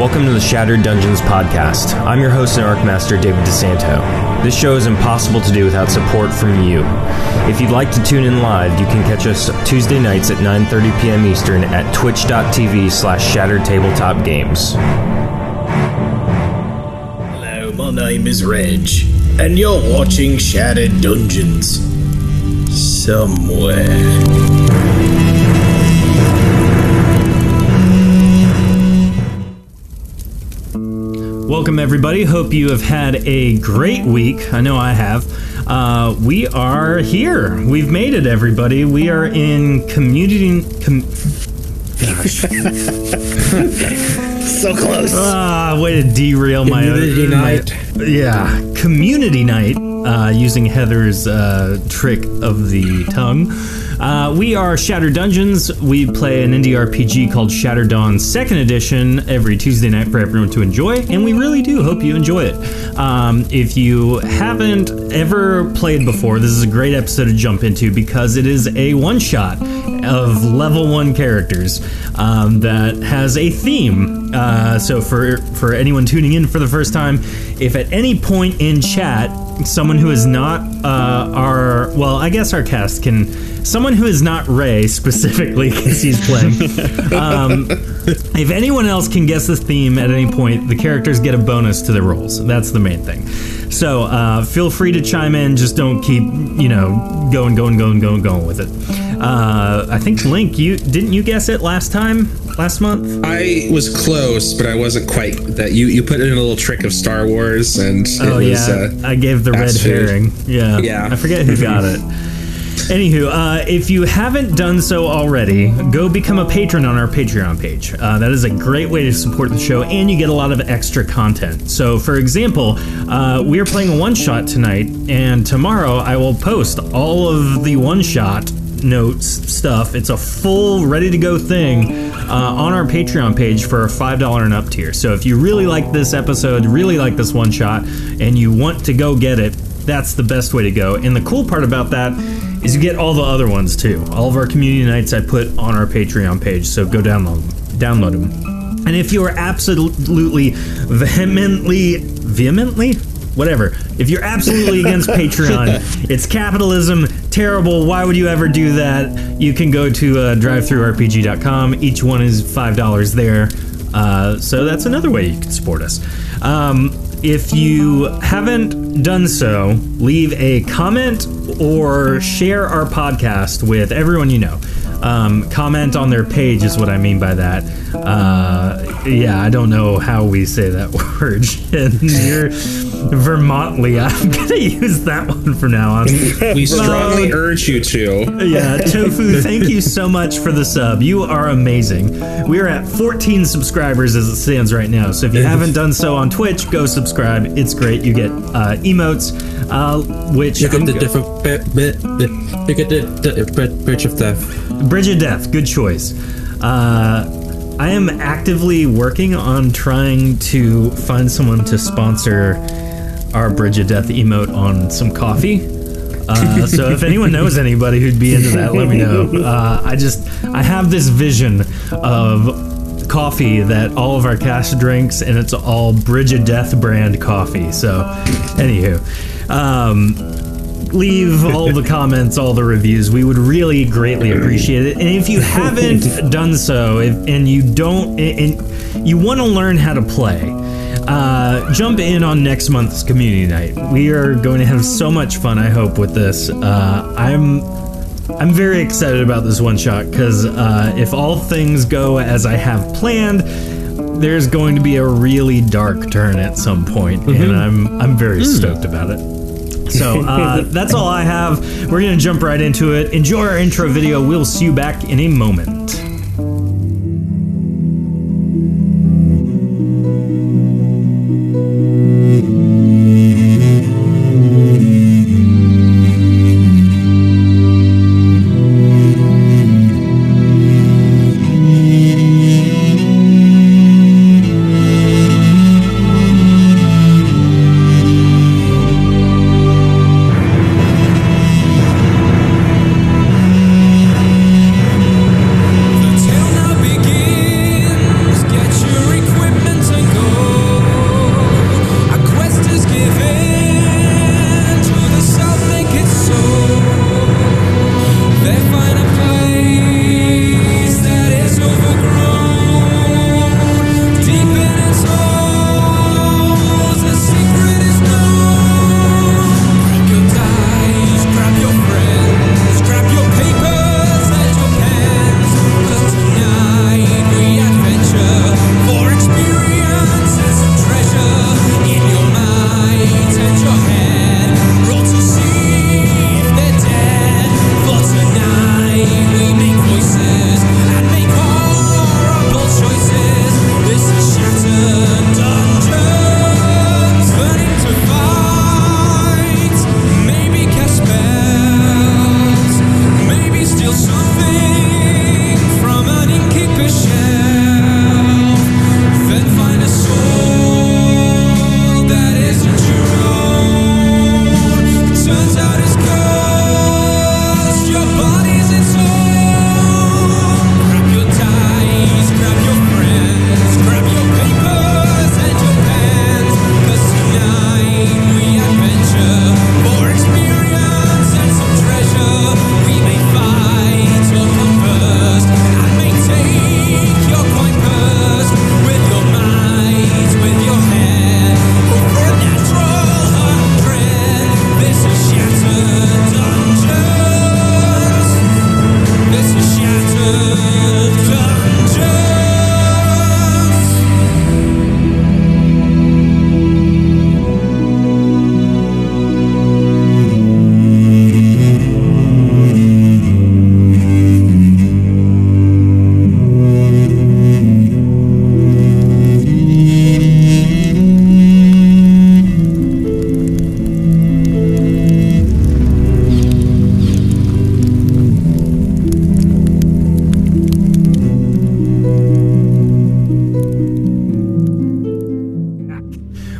welcome to the Shattered Dungeons podcast. I'm your host and Arcmaster, David DeSanto. This show is impossible to do without support from you. If you'd like to tune in live, you can catch us Tuesday nights at 9:30 p.m. Eastern at twitch.tv/shattered tabletop games. Hello, my name is Reg, and you're watching Shattered Dungeons. Somewhere. Welcome, everybody. Hope you have had a great week. I know I have. We are here. We've made it, everybody. We are in community... Gosh. So close. Way to derail my... Community night. Yeah. Community night, using Heather's trick of the tongue. We are Shattered Dungeons. We play an indie RPG called Shattered Dawn 2nd Edition every Tuesday night for everyone to enjoy, and we really do hope you enjoy it. If you haven't ever played before, this is a great episode to jump into because it is a one-shot of level 1 characters that has a theme. So for anyone tuning in for the first time, if at any point in chat someone who is not someone who is not Ray specifically, because he's playing. If anyone else can guess the theme at any point, the characters get a bonus to their rolls. That's the main thing. So feel free to chime in. Just don't keep, going with it. I think Link, didn't you guess it last month? I was close, but I wasn't quite. That you put in a little trick of Star Wars, and I gave the red herring. Yeah, I forget who got it. Anywho, if you haven't done so already, go become a patron on our Patreon page. That is a great way to support the show, and you get a lot of extra content. So, for example, we are playing a one-shot tonight, and tomorrow I will post all of the one-shot notes stuff. It's a full, ready-to-go thing on our Patreon page for a $5 and up tier. So if you really like this episode, really like this one-shot, and you want to go get it, that's the best way to go. And the cool part about that is you get all the other ones too. All of our community nights I put on our Patreon page, so go download them. And if you are absolutely vehemently whatever, if you're absolutely against Patreon, it's capitalism, terrible, why would you ever do that, you can go to drivethroughrpg.com. each one is $5 there, so that's another way you can support us. If you haven't done so, leave a comment or share our podcast with everyone you know. Comment on their page is what I mean by that. I don't know how we say that word. You're Vermontly. I'm going to use that one from now on. We strongly urge you to. Yeah, Tofu, thank you so much for the sub. You are amazing. We are at 14 subscribers as it stands right now, so if you haven't done so on Twitch, go subscribe. It's great. You get emotes, which... You get the Bridge of Death. Bridge of Death, good choice. I am actively working on trying to find someone to sponsor our Bridge of Death emote on some coffee. So if anyone knows anybody who'd be into that, let me know. I have this vision of coffee that all of our cast drinks, and it's all Bridge of Death brand coffee. So, anywho. Leave all the comments, all the reviews. We would really greatly appreciate it. And if you haven't done so, and you want to learn how to play, jump in on next month's community night. We are going to have so much fun, I hope, with this. I'm very excited about this one shot because if all things go as I have planned, there's going to be a really dark turn at some point, and I'm very stoked about it. So that's all I have. We're going to jump right into it. Enjoy our intro video. We'll see you back in a moment.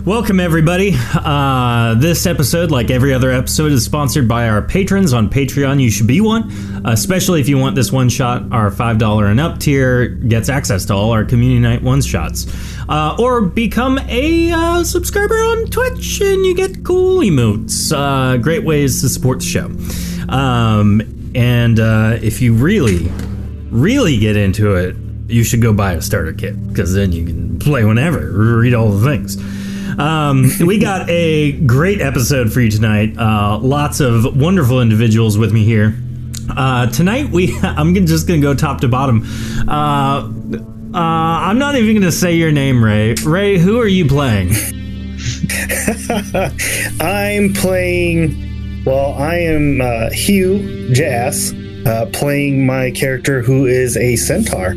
Welcome, everybody. This episode, like every other episode, is sponsored by our patrons on Patreon. You should be one, especially if you want this one shot. Our $5 and up tier gets access to all our community night one shots. Or become a subscriber on Twitch and you get cool emotes. Great ways to support the show. And if you really get into it, you should go buy a starter kit, because then you can play whenever, read all the things. We got a great episode for you tonight. Lots of wonderful individuals with me here. Tonight, I'm just going to go top to bottom. I'm not even going to say your name, Ray. Ray, who are you playing? I'm playing... Well, I am Hugh Jass, playing my character who is a centaur.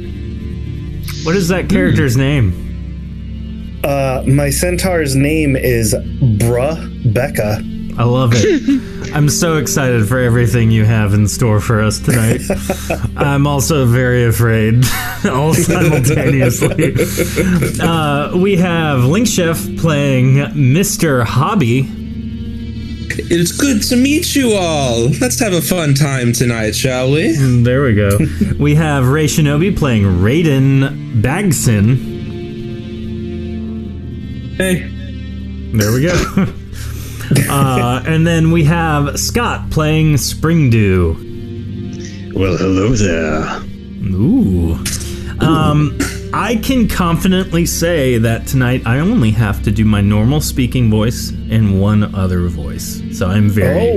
What is that character's name? My centaur's name is Bruh Becca. I love it. I'm so excited for everything you have in store for us tonight. I'm also very afraid, all simultaneously. We have Link Chef playing Mr. Hobby. It's good to meet you all. Let's have a fun time tonight, shall we? There we go. We have Ray Shinobi playing Raiden Bagson. Hey. There we go. And then we have Scott playing Springdew. Well, hello there. Ooh. I can confidently say that tonight I only have to do my normal speaking voice and one other voice. So I'm very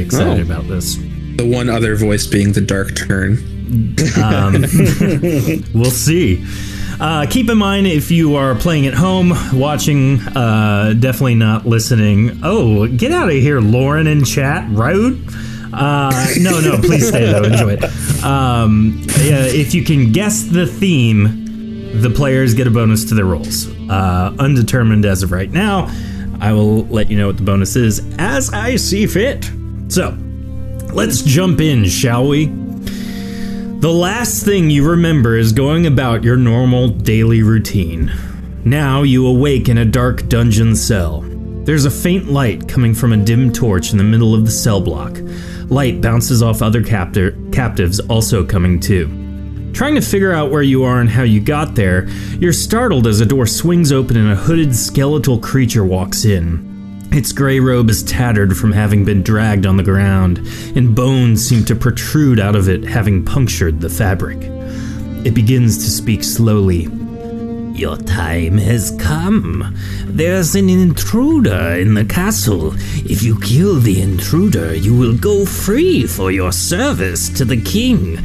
excited about this. The one other voice being the Dark Turn. We'll see. Keep in mind, if you are playing at home, watching, definitely not listening. Oh, get out of here, Lauren in chat, right? No, please stay though, enjoy it. If you can guess the theme, the players get a bonus to their rolls. Undetermined as of right now. I will let you know what the bonus is as I see fit. So, let's jump in, shall we? The last thing you remember is going about your normal daily routine. Now you awake in a dark dungeon cell. There's a faint light coming from a dim torch in the middle of the cell block. Light bounces off other captives also coming too. Trying to figure out where you are and how you got there, you're startled as a door swings open and a hooded skeletal creature walks in. Its gray robe is tattered from having been dragged on the ground, and bones seem to protrude out of it, having punctured the fabric. It begins to speak slowly. Your time has come. There's an intruder in the castle. If you kill the intruder, you will go free for your service to the king.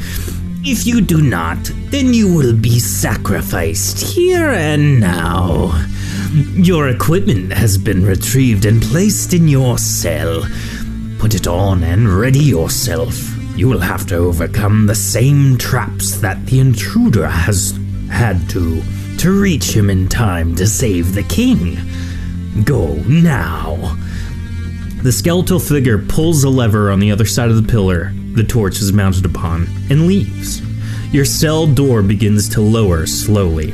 If you do not, then you will be sacrificed here and now. Your equipment has been retrieved and placed in your cell. Put it on and ready yourself. You will have to overcome the same traps that the intruder has had to reach him in time to save the king. Go now. The skeletal figure pulls a lever on the other side of the pillar the torch is mounted upon and leaves. Your cell door begins to lower slowly.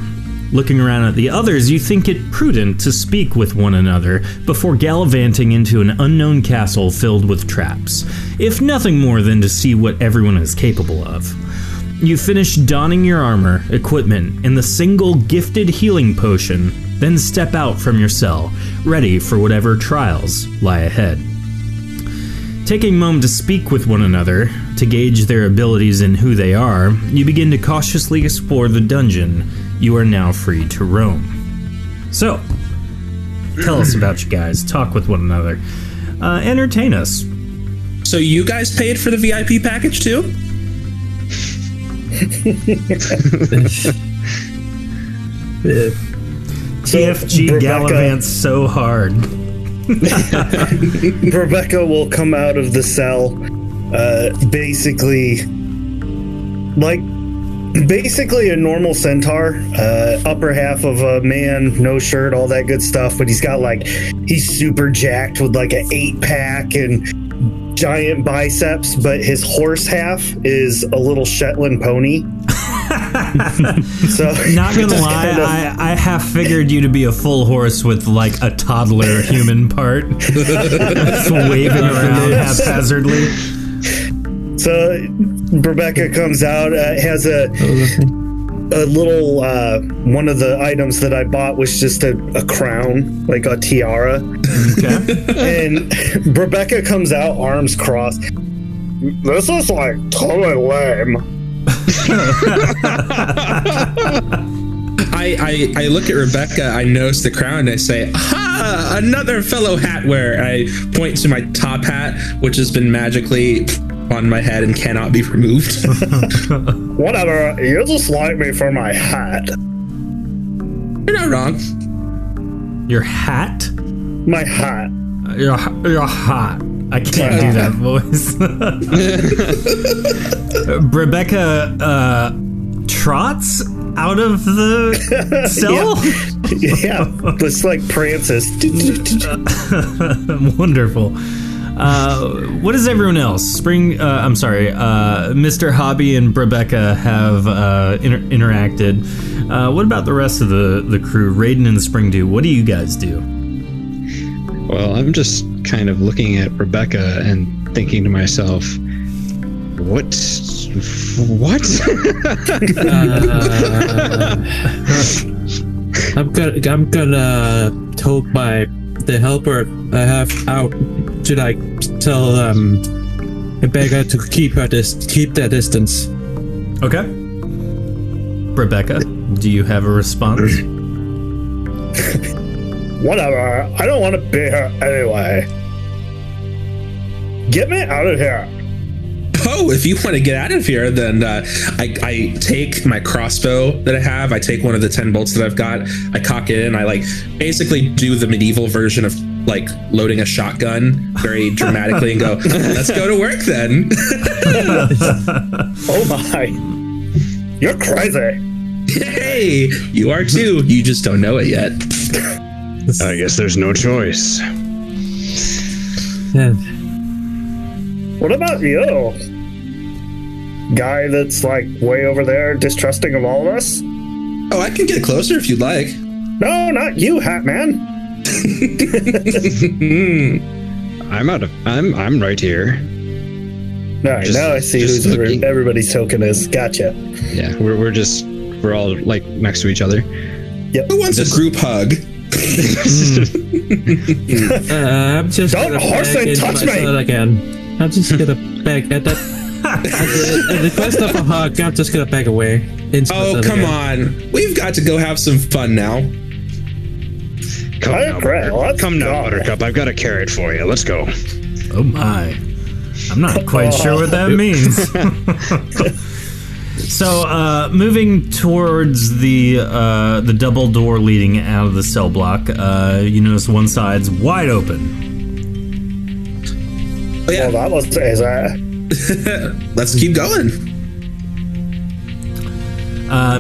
Looking around at the others, you think it prudent to speak with one another before gallivanting into an unknown castle filled with traps, if nothing more than to see what everyone is capable of. You finish donning your armor, equipment, and the single gifted healing potion, then step out from your cell, ready for whatever trials lie ahead. Taking a moment to speak with one another, to gauge their abilities and who they are, you begin to cautiously explore the dungeon. You are now free to roam. So, tell us about you guys, talk with one another, entertain us. So you guys paid for the VIP package too? TFG gallivants so hard. Rebecca will come out of the cell, basically a normal centaur, upper half of a man, no shirt, all that good stuff, but he's super jacked with an 8-pack and giant biceps, but his horse half is a little Shetland pony. So, not gonna lie, I half figured you to be a full horse with like a toddler human part waving around haphazardly. So Rebecca comes out, has a little one of the items that I bought was just a crown, like a tiara. Okay. And Rebecca comes out, arms crossed. This is like totally lame. I look at Rebecca, I notice the crown, and I say, aha, another fellow hat wearer. I point to my top hat, which has been magically on my head and cannot be removed. Whatever, you just like me for my hat. You're not wrong. Your hat? My hat. Your hat. I can't do that voice. Rebecca trots out of the cell? Yeah. It's like Prancis. Wonderful. What does everyone else? Mr. Hobby and Rebecca have interacted. What about the rest of the crew? Raiden and Springdew, what do you guys do? Well, I'm just kind of looking at Rebecca and thinking to myself, what? I'm gonna tote the helper I have out to like tell Rebecca to keep that distance. Okay. Rebecca, do you have a response? Whatever. I don't want to be here anyway. Get me out of here. Oh, if you want to get out of here, then I take my crossbow that I have. I take one of the 10 bolts that I've got. I cock it in. I like basically do the medieval version of like loading a shotgun very dramatically and go, let's go to work then. Oh my. You're crazy. Hey, you are too. You just don't know it yet. I guess there's no choice. Yeah. What about you? Guy that's like way over there distrusting of all of us? Oh, I can get closer if you'd like. No, not you, Hat Man. I'm right here. Alright, now I see who everybody's token is. Gotcha. Yeah, we're all like next to each other. Yep. Who wants a group hug? I'm just don't horse and touch me again. I'm just gonna beg at the request of a hug. I'm just gonna beg away. Oh, come on! We've got to go have some fun now. Come now, Buttercup. I've got a carrot for you. Let's go. Oh my! I'm not quite sure what that means. So, moving towards the double door leading out of the cell block, you notice one side's wide open. Oh, yeah. Well, that was let's keep going.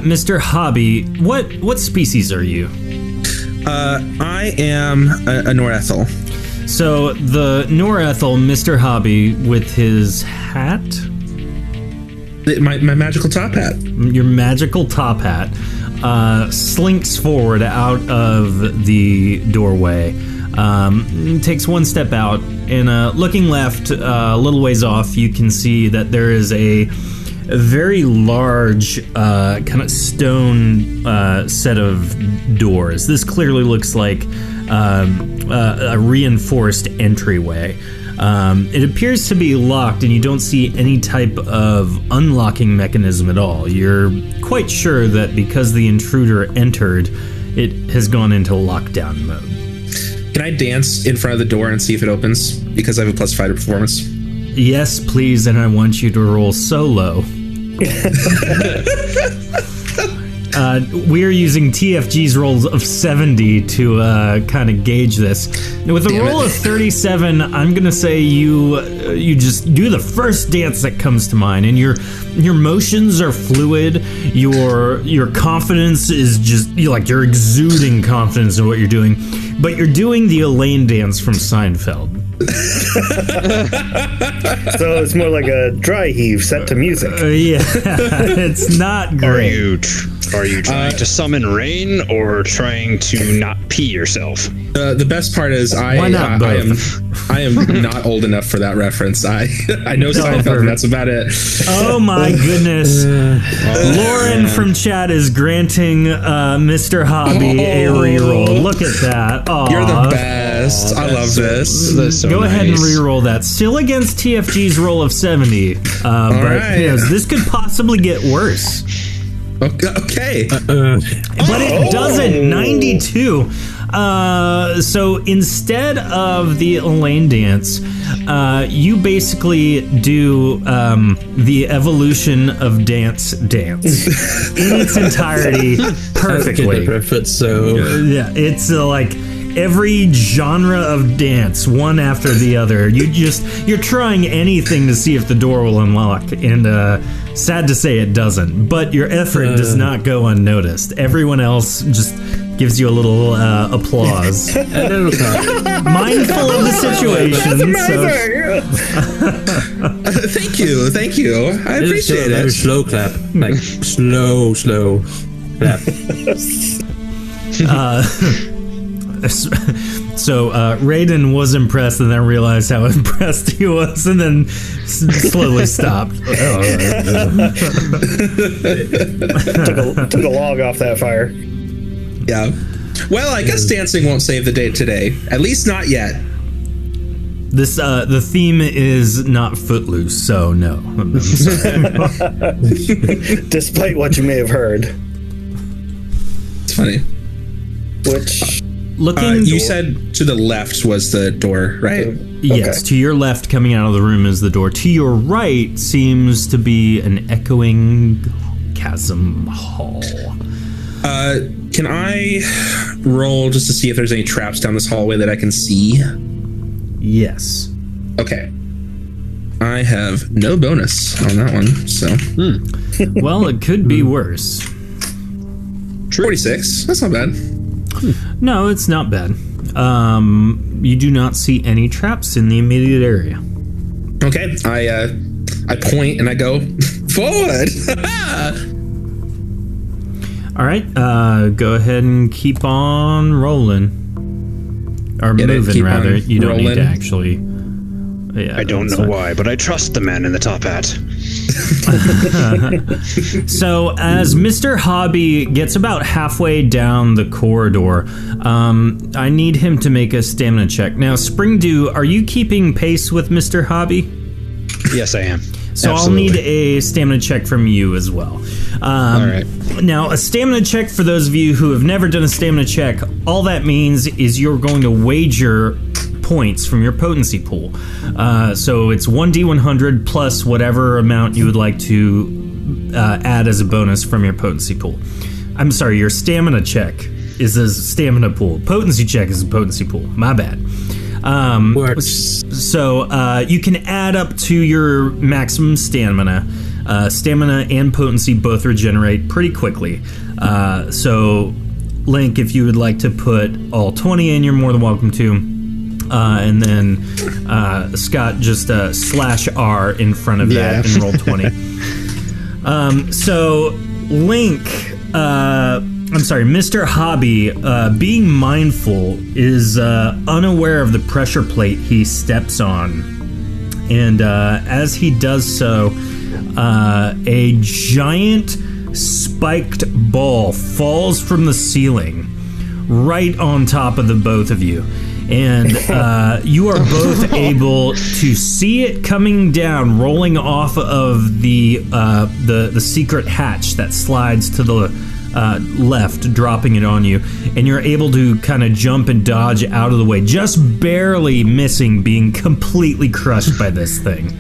Mr. Hobby, what species are you? I am a Norethel. So the Norethel, Mr. Hobby, with his hat? My magical top hat. Your magical top hat slinks forward out of the doorway. Takes one step out, and looking left, a little ways off, you can see that there is a very large kind of stone set of doors. This clearly looks like a reinforced entryway. It appears to be locked, and you don't see any type of unlocking mechanism at all. You're quite sure that because the intruder entered, it has gone into lockdown mode. Can I dance in front of the door and see if it opens? Because I have a +5 to performance. Yes, please, and I want you to roll solo. We are using TFG's rolls of 70 to kind of gauge this. With a roll of 37, I'm gonna say you just do the first dance that comes to mind, and your motions are fluid. Your confidence is just you're exuding confidence in what you're doing. But you're doing the Elaine dance from Seinfeld. So it's more like a dry heave set to music. Yeah, it's not great. Are you trying to summon rain or trying to not pee yourself? The best part is I am not old enough for that reference. I know Seinfeld, and that's about it. Oh my goodness! Lauren from chat is granting Mr. Hobby a reroll. Look at that! Aww. You're the best. I love this. So go ahead and re-roll that. Still against TFG's roll of 70. But right. You know, this could possibly get worse. Okay. But it doesn't. 92. So instead of the Elaine dance, you basically do the evolution of dance in its entirety perfectly. So yeah, it's like every genre of dance, one after the other. You're trying anything to see if the door will unlock, and sad to say it doesn't, but your effort does not go unnoticed. Everyone else just gives you a little applause. Mindful of the situation. That's amazing. Thank you. I appreciate it. Slow clap. Like slow clap. So Raiden was impressed and then realized how impressed he was and then slowly stopped. Took a log off that fire. Yeah. Well, I guess dancing won't save the day today. At least not yet. This the theme is not Footloose, so no. I'm sorry. Despite what you may have heard. It's funny. Which... you said to the left was the door, right? Yes, okay. To your left coming out of the room is the door. To your right seems to be an echoing chasm hall. Can I roll just to see if there's any traps down this hallway that I can see? Yes. Okay. I have no bonus on that one, so... Well, it could be worse. 46. That's not bad. No, it's not bad. You do not see any traps in the immediate area. Okay, I point and I go forward. All right, go ahead and keep on rolling, or moving rather. You don't need to actually. Yeah, I don't know why, but I trust the man in the top hat. So as Mr. Hobby gets about halfway down the corridor, I need him to make a stamina check. Now, Springdew, are you keeping pace with Mr. Hobby? Yes, I am. So absolutely. I'll need a stamina check from you as well. All right. Now, a stamina check, for those of you who have never done a stamina check, all that means is you're going to wager points from your potency pool. So it's 1d100 plus whatever amount you would like to add as a bonus from your potency pool. I'm sorry, your stamina check is a stamina pool. Potency check is a potency pool. My bad. Works. So you can add up to your maximum stamina. Stamina and potency both regenerate pretty quickly. So, Link, if you would like to put all 20 in, you're more than welcome to. And then Scott just /R in front of that and roll 20. So Link, I'm sorry, Mr. Hobby, being mindful, is unaware of the pressure plate he steps on. And as he does so, a giant spiked ball falls from the ceiling right on top of the both of you. And you are both able to see it coming down, rolling off of the secret hatch that slides to the left, dropping it on you. And you're able to kind of jump and dodge out of the way, just barely missing being completely crushed by this thing.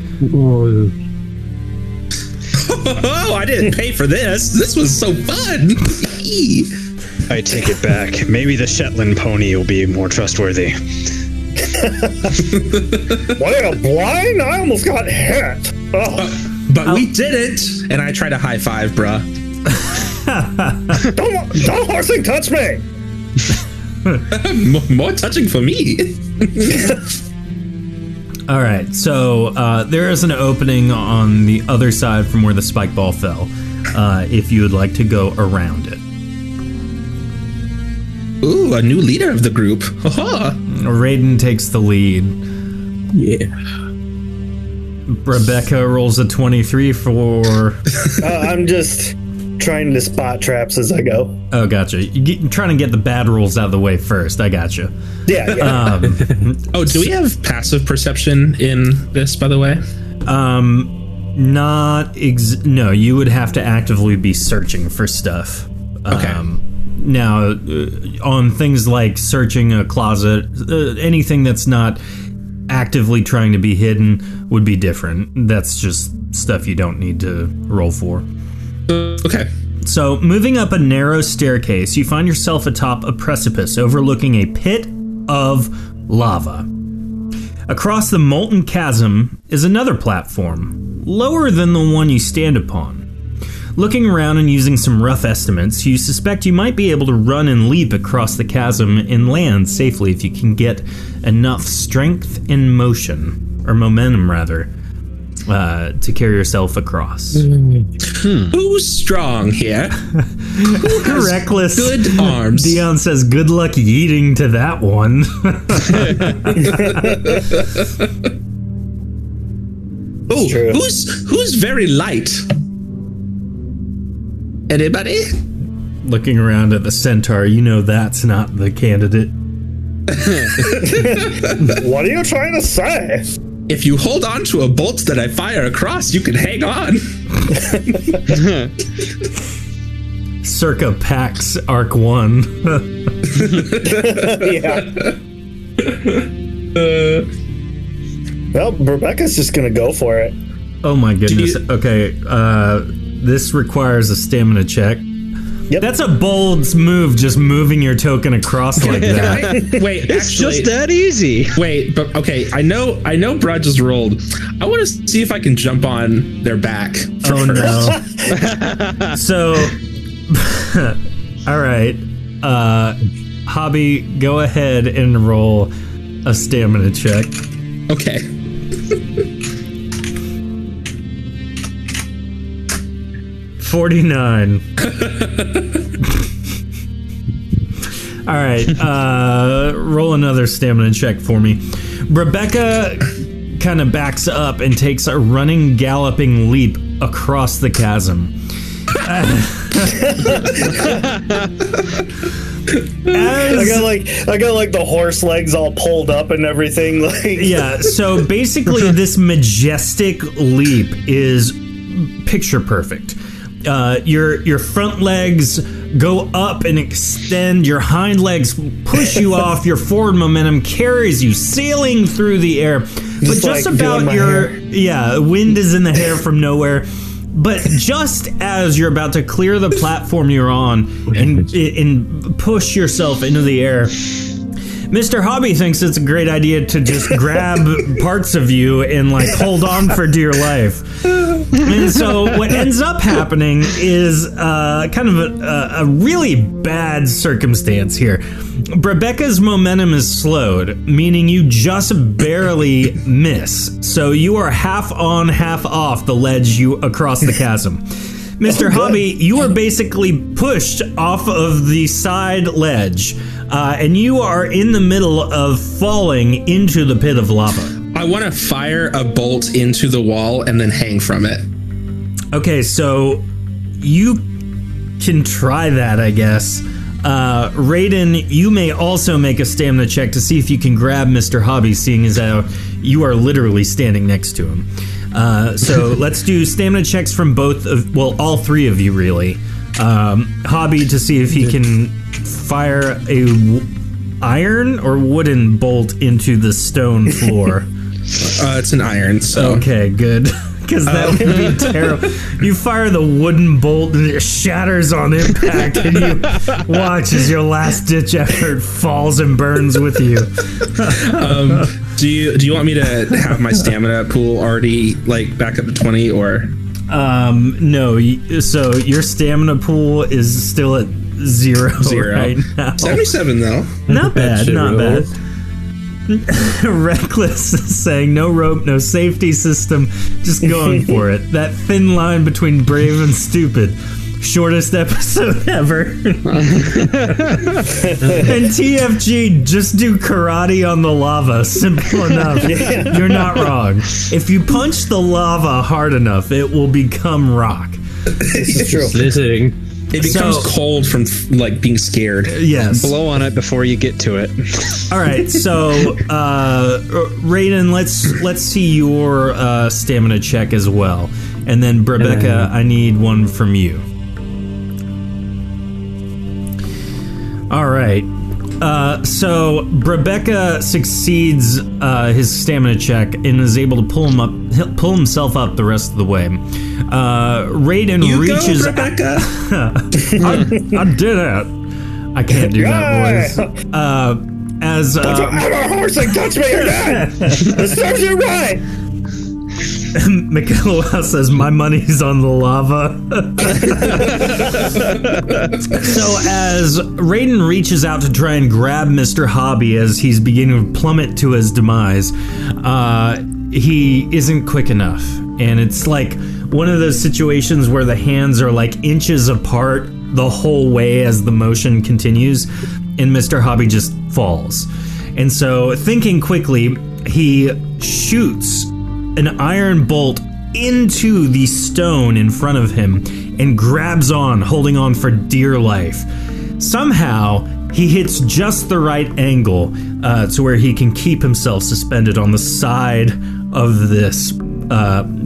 Oh, I didn't pay for this. This was so fun. I take it back. Maybe the Shetland pony will be more trustworthy. Well, blind? I almost got hit. Oh. But we did it, and I try to high five, bruh. Don't horsing touch me. More touching for me. All right, so there is an opening on the other side from where the spike ball fell, if you would like to go around it. Ooh, a new leader of the group. Raiden takes the lead. Yeah. Rebecca rolls a 23 for... I'm just trying to spot traps as I go. Oh, gotcha. You're trying to get the bad rolls out of the way first. I gotcha. Yeah. Oh, do we have passive perception in this, by the way? No, you would have to actively be searching for stuff. Okay. Now, on things like searching a closet, anything that's not actively trying to be hidden would be different. That's just stuff you don't need to roll for. Okay. So, moving up a narrow staircase, you find yourself atop a precipice overlooking a pit of lava. Across the molten chasm is another platform, lower than the one you stand upon. Looking around and using some rough estimates, you suspect you might be able to run and leap across the chasm and land safely if you can get enough strength and motion, or momentum rather, to carry yourself across. Who's strong here? Who reckless? Good arms. Dion says, "Good luck yeeting to that one." Oh, who's very light? Anybody? Looking around at the centaur, you know that's not the candidate. What are you trying to say? If you hold on to a bolt that I fire across, you can hang on. Circa Pax Arc 1. Yeah. Well, Rebecca's just going to go for it. Oh my goodness. Okay, this requires a stamina check. Yep. That's a bold move, just moving your token across like that. Wait, it's actually, just that easy. Wait, but okay, I know Brad just rolled. I want to see if I can jump on their back. Oh, no. So, all right. Hobby, go ahead and roll a stamina check. Okay. $49. All right, roll another stamina check for me. Rebecca kind of backs up and takes a running, galloping leap across the chasm. I got like the horse legs all pulled up and everything. Like, yeah. So basically, this majestic leap is picture perfect. Your front legs go up and extend. Your hind legs push you off. Your forward momentum carries you sailing through the air. But just like about your hair. Yeah, wind is in the hair from nowhere. But just as you're about to clear the platform you're on and push yourself into the air, Mr. Hobby thinks it's a great idea to just grab parts of you and like hold on for dear life. And so what ends up happening is kind of a really bad circumstance here. Rebecca's momentum is slowed, meaning you just barely miss. So you are half on, half off the ledge you across the chasm. Mr. Hobby, you are basically pushed off of the side ledge, and you are in the middle of falling into the pit of lava. I want to fire a bolt into the wall and then hang from it. Okay, so you can try that, I guess. Raiden, you may also make a stamina check to see if you can grab Mr. Hobby, seeing as how you are literally standing next to him. So let's do stamina checks from all three of you, really. Hobby to see if he can fire a iron or wooden bolt into the stone floor. It's an iron, so... Okay, good. Because that would be terrible. You fire the wooden bolt and it shatters on impact, and you watch as your last-ditch effort falls and burns with you. Do you want me to have my stamina pool already, like, back up to 20, or...? No, so your stamina pool is still at zero right now. 77, though. Not bad, not bad. reckless, saying no rope, no safety system, just going for it. That thin line between brave and stupid. Shortest episode ever. And TFG, just do karate on the lava. Simple enough. Yeah. You're not wrong. If you punch the lava hard enough, it will become rock. This is true. It becomes cold from like being scared. Yes. Blow on it before you get to it. All right. So, Raiden, let's see your stamina check as well, and then Rebecca, I need one from you. All right. So Rebecca succeeds his stamina check and is able to pull himself up the rest of the way. Raiden reaches. Go, Rebecca. I did it. I can't do that voice. As I'm a horse, like touch me or not. It serves you right. Michaela says, my money's on the lava. So as Raiden reaches out to try and grab Mr. Hobby as he's beginning to plummet to his demise, he isn't quick enough. And it's like one of those situations where the hands are like inches apart the whole way as the motion continues, and Mr. Hobby just falls. And so, thinking quickly, he shoots an iron bolt into the stone in front of him and grabs on, holding on for dear life. Somehow, he hits just the right angle to where he can keep himself suspended on the side of this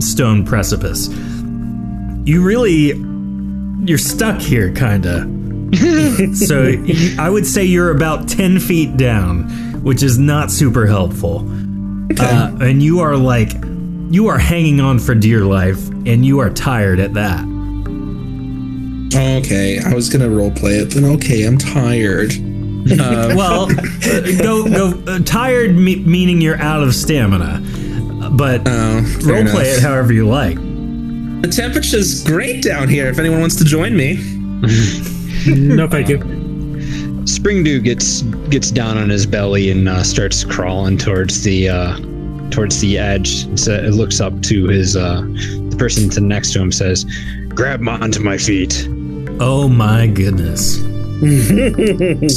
stone precipice. You're stuck here, kinda. So I would say you're about 10 feet down, which is not super helpful. Okay. And you are hanging on for dear life, and you are tired at that. Okay, I was gonna roleplay it, then okay, I'm tired. Tired meaning you're out of stamina, but roleplay it however you like. The temperature's great down here if anyone wants to join me. No, thank you. Spring Dew gets down on his belly and starts crawling towards the edge. It looks up to his the person next to him says, grab onto my feet. Oh my goodness.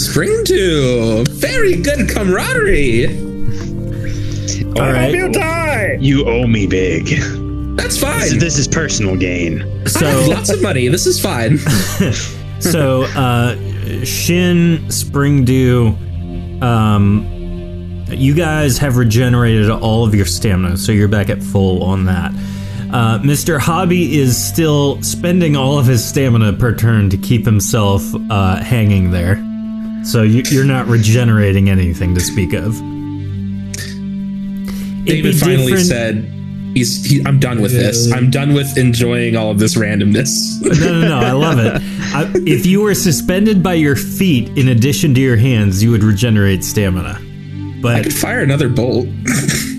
Spring Dew, very good camaraderie. All right. You owe me big. That's fine. This is personal gain. So I have lots of money. This is fine. So Shin, Spring Dew, you guys have regenerated all of your stamina, so you're back at full on that. Mr. Hobby is still spending all of his stamina per turn to keep himself hanging there. So you're not regenerating anything to speak of. David finally said, I'm done with this. I'm done with enjoying all of this randomness. No, I love it. If you were suspended by your feet in addition to your hands, you would regenerate stamina. But I could fire another bolt.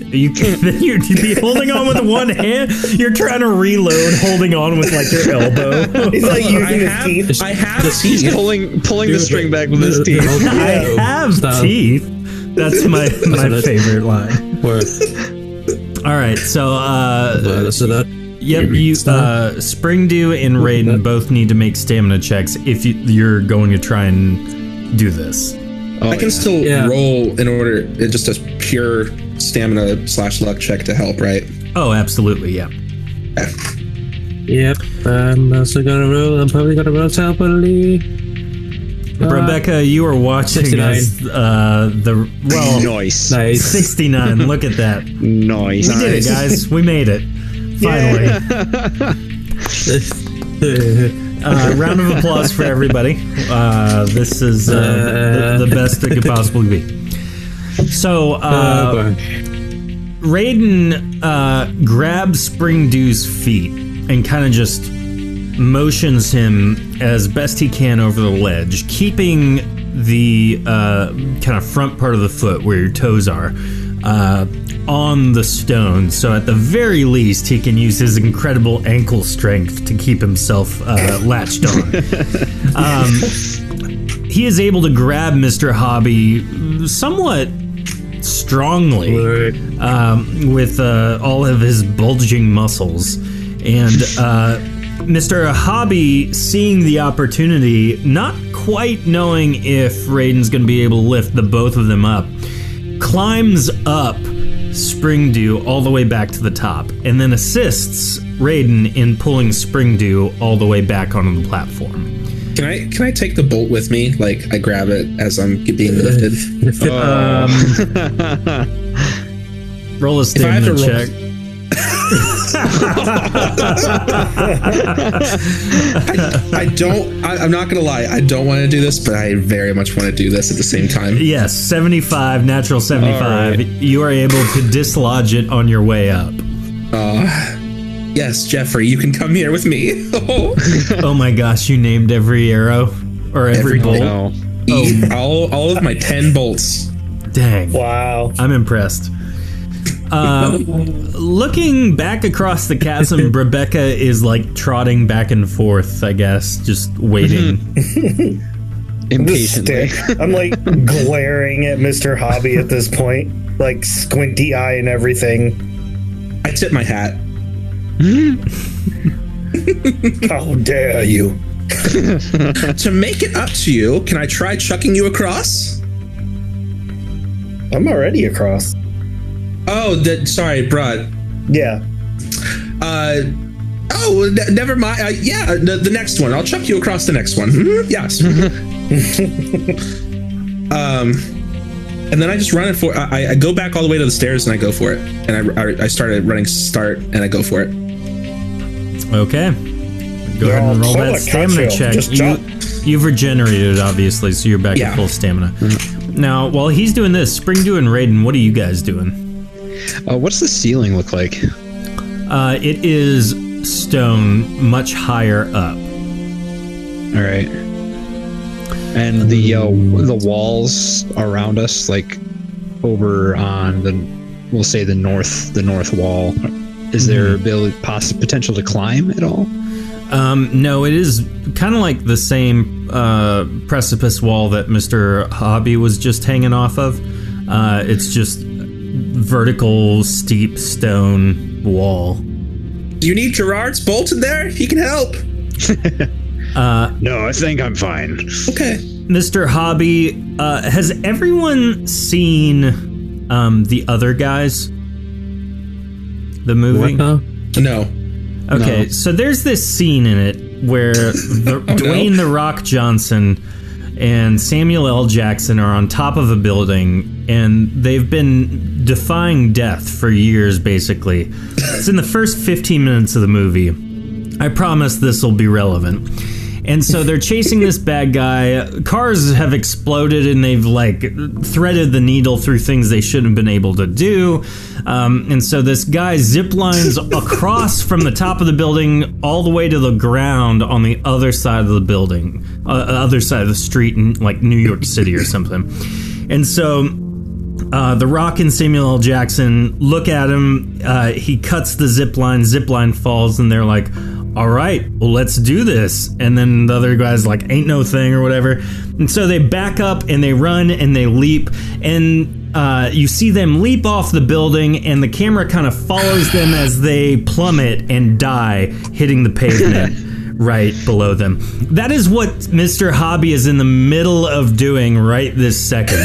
You can't. You'd be holding on with one hand. You're trying to reload, holding on with like your elbow. He's like using his teeth. I have teeth. He's pulling the string back with his teeth. I have teeth. That's my favorite line. Word. All right, so Spring Dew and Raiden both need to make stamina checks if you're going to try and do this. Oh, I can still roll in order. It's just a pure stamina / luck check to help, right? Oh, absolutely, yeah. Yep, I'm also gonna roll. I'm probably gonna roll separately. Rebecca, you are watching 69. Us. Nice. 69. Look at that. Nice. We did it, guys. We made it. Finally. Yeah. Round of applause for everybody. This is the best it could possibly be. So, Raiden grabs Spring Dew's feet and kind of just motions him as best he can over the ledge, keeping the kind of front part of the foot where your toes are on the stone, so at the very least he can use his incredible ankle strength to keep himself latched on. He is able to grab Mr. Hobby somewhat strongly with all of his bulging muscles. And Mr. Hobby, seeing the opportunity, not quite knowing if Raiden's going to be able to lift the both of them up, climbs up Springdew all the way back to the top, and then assists Raiden in pulling Springdew all the way back onto the platform. Can I take the bolt with me? Like, I grab it as I'm being lifted. Roll a stamina check. I'm not gonna lie, I don't want to do this, but I very much want to do this at the same time. Yes, 75, natural 75. Right. You are able to dislodge it on your way up. Yes, Jeffrey, you can come here with me. Oh my gosh, you named every arrow or every bolt. No. Oh. All of my 10 bolts. Dang. Wow. I'm impressed. Looking back across the chasm, Rebecca is like trotting back and forth, I guess, just waiting. Impatiently. I'm like glaring at Mr. Hobby at this point, like squinty eye and everything. I tip my hat. How dare you? To make it up to you, can I try chucking you across? I'm already across. Oh, sorry, Brad. Yeah. Never mind. Yeah, the next one. I'll chuck you across the next one. Mm-hmm. Yes. And then I just run it for. I go back all the way to the stairs and I go for it. And I started running start and I go for it. Okay. Go ahead and roll that stamina check. You've regenerated, obviously, so you're back at full stamina. Mm-hmm. Now, while he's doing this, Springdew and Raiden, what are you guys doing? What's the ceiling look like? It is stone, much higher up. All right. And the walls around us, like over on the north wall, is there potential to climb at all? No, it is kind of like the same precipice wall that Mr. Hobby was just hanging off of. It's just vertical, steep stone wall. Do you need Gerard's bolt in there? He can help. No, I think I'm fine. Okay. Mr. Hobby, has everyone seen The Other Guys? The movie? What? No. Okay, no. So there's this scene in it where Dwayne "The Rock" Johnson and Samuel L. Jackson are on top of a building, and they've been defying death for years, basically. It's in the first 15 minutes of the movie. I promise this will be relevant. And so they're chasing this bad guy. Cars have exploded, and they've, threaded the needle through things they shouldn't have been able to do. And so this guy ziplines across from the top of the building all the way to the ground on the other side of the building, other side of the street in, New York City or something. And so The Rock and Samuel L. Jackson look at him. He cuts the zipline falls, and they're like, all right, well, let's do this. And then the other guy's like, ain't no thing or whatever. And so they back up and they run and they leap. And you see them leap off the building, and the camera kind of follows them as they plummet and die, hitting the pavement right below them. That is what Mr. Hobby is in the middle of doing right this second.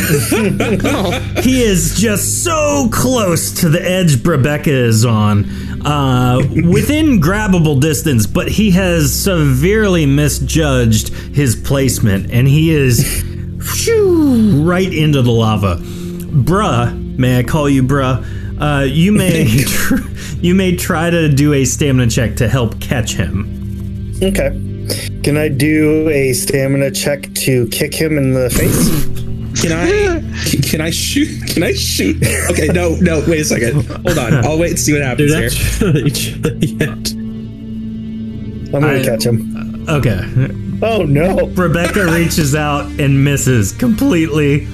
He is just so close to the edge Rebecca is on. Within grabbable distance, but he has severely misjudged his placement, and he is right into the lava. Bruh, may I call you bruh? You may try to do a stamina check to help catch him. Okay. Can I do a stamina check to kick him in the face? Can I shoot? Okay, no, wait a second. Hold on. I'll wait and see what happens here. I'm going to catch him. Okay. Oh, no. Rebecca reaches out and misses completely.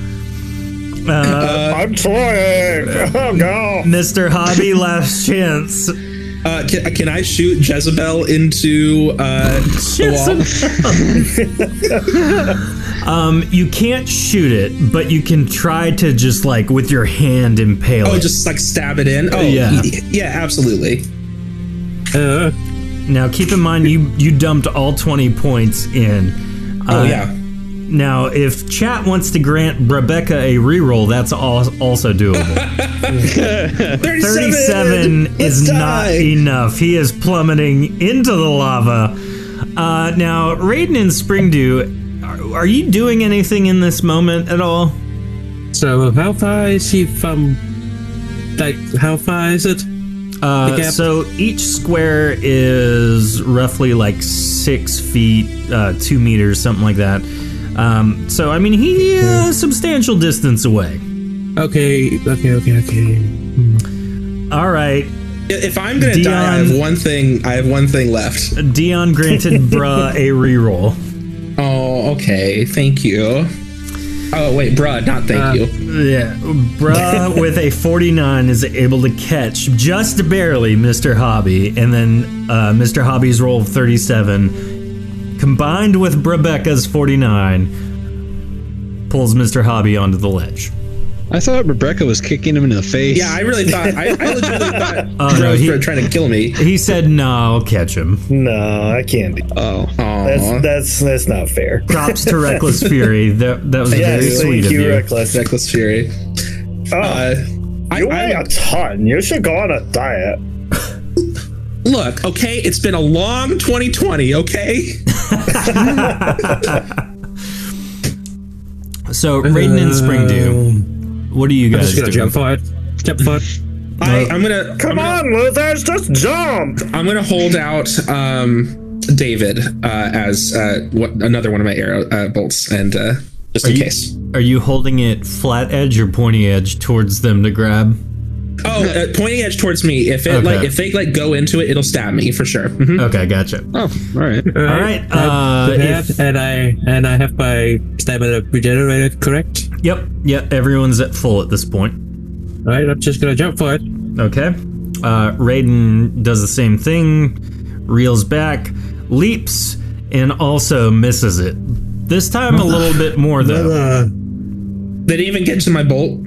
I'm trying. Oh, no. Mr. Hobby, last chance. Can I shoot Jezebel into the wall? You can't shoot it, but you can try to just like with your hand impale it. Oh, just like stab it in? Oh, yeah. Yeah, absolutely. Now, keep in mind, you dumped all 20 points in. Oh, yeah. Now, if chat wants to grant Rebecca a reroll, that's also doable. 37 is not enough. He is plummeting into the lava. Now, Raiden and Springdew, are you doing anything in this moment at all? So, how far is he from... Like, how far is it? So each square is roughly like 6 feet, 2 meters, something like that. So I mean, he a substantial distance away. Okay. All right. If I'm gonna die, I have one thing left. Dion granted Bruh a reroll. Oh, okay. Thank you. Oh, wait, Bruh, not thank you. Yeah, Bruh with a 49 is able to catch, just barely, Mr. Hobby. And then Mr. Hobby's roll of 37, combined with Rebecca's 49, pulls Mr. Hobby onto the ledge. I thought Rebecca was kicking him in the face. Yeah, I really thought. I legitimately thought he was trying to kill me. He said, "No, I'll catch him." No, I can't. Oh, that's not fair. Props to Reckless Fury. That was very sweet of you. Reckless Fury. You weigh a ton. You should go on a diet. Look, okay, it's been a long 2020. Okay. So Raiden and Springdew. What are you guys doing? I'm just gonna jump forward. I'm gonna come on, Luthers, just jump. I'm gonna hold out David as another one of my arrow bolts, and just in case. Are you holding it flat edge or pointy edge towards them to grab? Oh, pointy edge towards me. If they go into it, it'll stab me for sure. Mm-hmm. Okay, gotcha. Oh, all right. All right. I have my stamina regenerated, correct? Yep. Yeah. Everyone's at full at this point. All right. I'm just gonna jump for it. Okay. Raiden does the same thing, reels back, leaps, and also misses it. This time a little bit more though. They didn't even get to my bolt.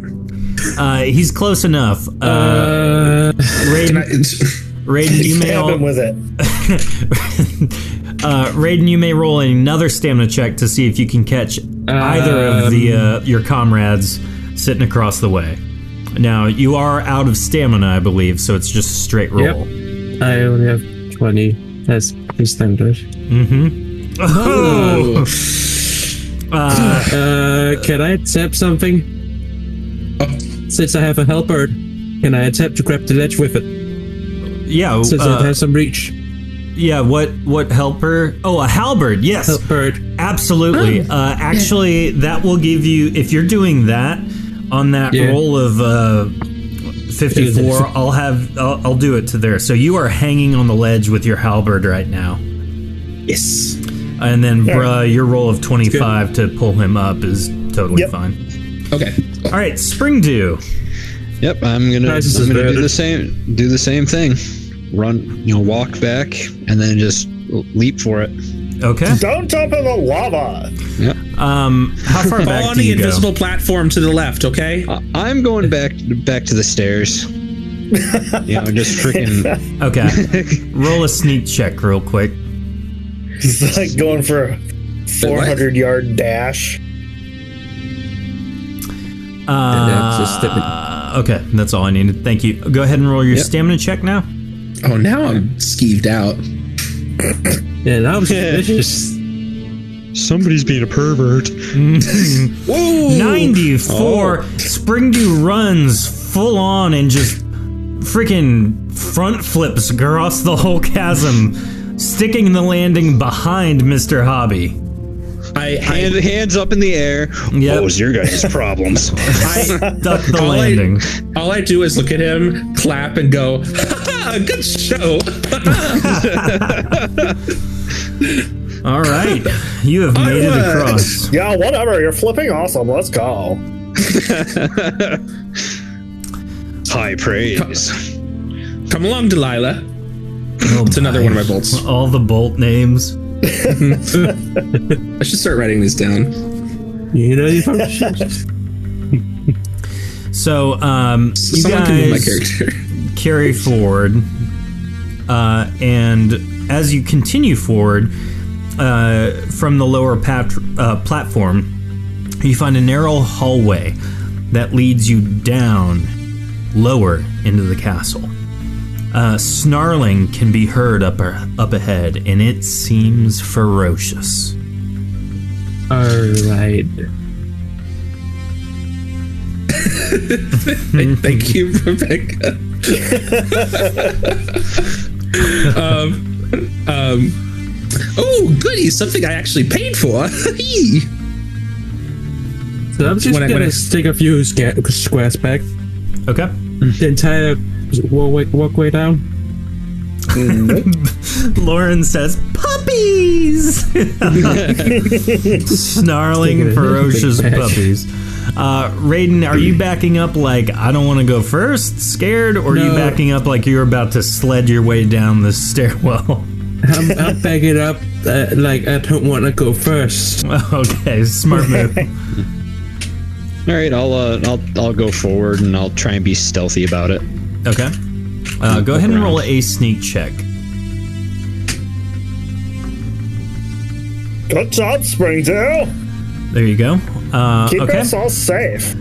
He's close enough. Raiden, you may stab him with it. Raiden, you may roll another stamina check to see if you can catch either of the your comrades sitting across the way. Now you are out of stamina, I believe, so it's just a straight roll. Yep. I only have 20 as standard. Mm-hmm. Oh. Can I tap something? Since I have a halberd, can I attempt to grab the ledge with it? Yeah, since it has some reach. Yeah, what helper? Oh, a halberd. Yes, halberd. Absolutely. Oh. Actually, that will give you, if you're doing that on that roll of 54. I'll do it to there. So you are hanging on the ledge with your halberd right now. Yes. And then, Bruh, your roll of 25 to pull him up is totally fine. Okay. All right, Springdew. Yep, I'm gonna do the same thing. Run, walk back, and then just leap for it. Okay. Don't jump in the lava. Yeah. How far back on the invisible platform to the left? Okay. I'm going back to the stairs. Just freaking. Okay. Roll a sneak check real quick. It's like going for a 400-yard dash. Okay, that's all I needed. Thank you. Go ahead and roll your stamina check now. Oh, now I'm skeeved out. Yeah, that was vicious. Somebody's being a pervert. Whoa! 94. Oh. Springdew runs full on and just freaking front flips across the whole chasm, sticking the landing behind Mr. Hobby. Hands up in the air. Yep. What was your guys' problems? I stuck the landing. All I do is look at him, clap, and go, ha-ha, good show. All right. You have made it across. Yeah, whatever. You're flipping awesome. Let's go. High praise. Come along, Delilah. Oh, it's another one of my bolts. All the bolt names. I should start writing these down. You know, you probably should. So, you guys carry forward, and as you continue forward from the lower platform, you find a narrow hallway that leads you down lower into the castle. Snarling can be heard up ahead, and it seems ferocious. Alright. Thank you, Rebecca. Oh, goody! Something I actually paid for. So I'm just gonna stick a few squares back. Okay. The entire walkway down. Lauren says, "Puppies!" Snarling, ferocious puppies. Raiden, are you backing up like I don't want to go first, scared, or no, are you backing up like you're about to sled your way down the stairwell? I'm backing up like I don't want to go first. Okay, smart move. All right, I'll go forward and I'll try and be stealthy about it. Okay, go ahead and roll a sneak check. Good job, Springtail. There you go. Keep us all safe.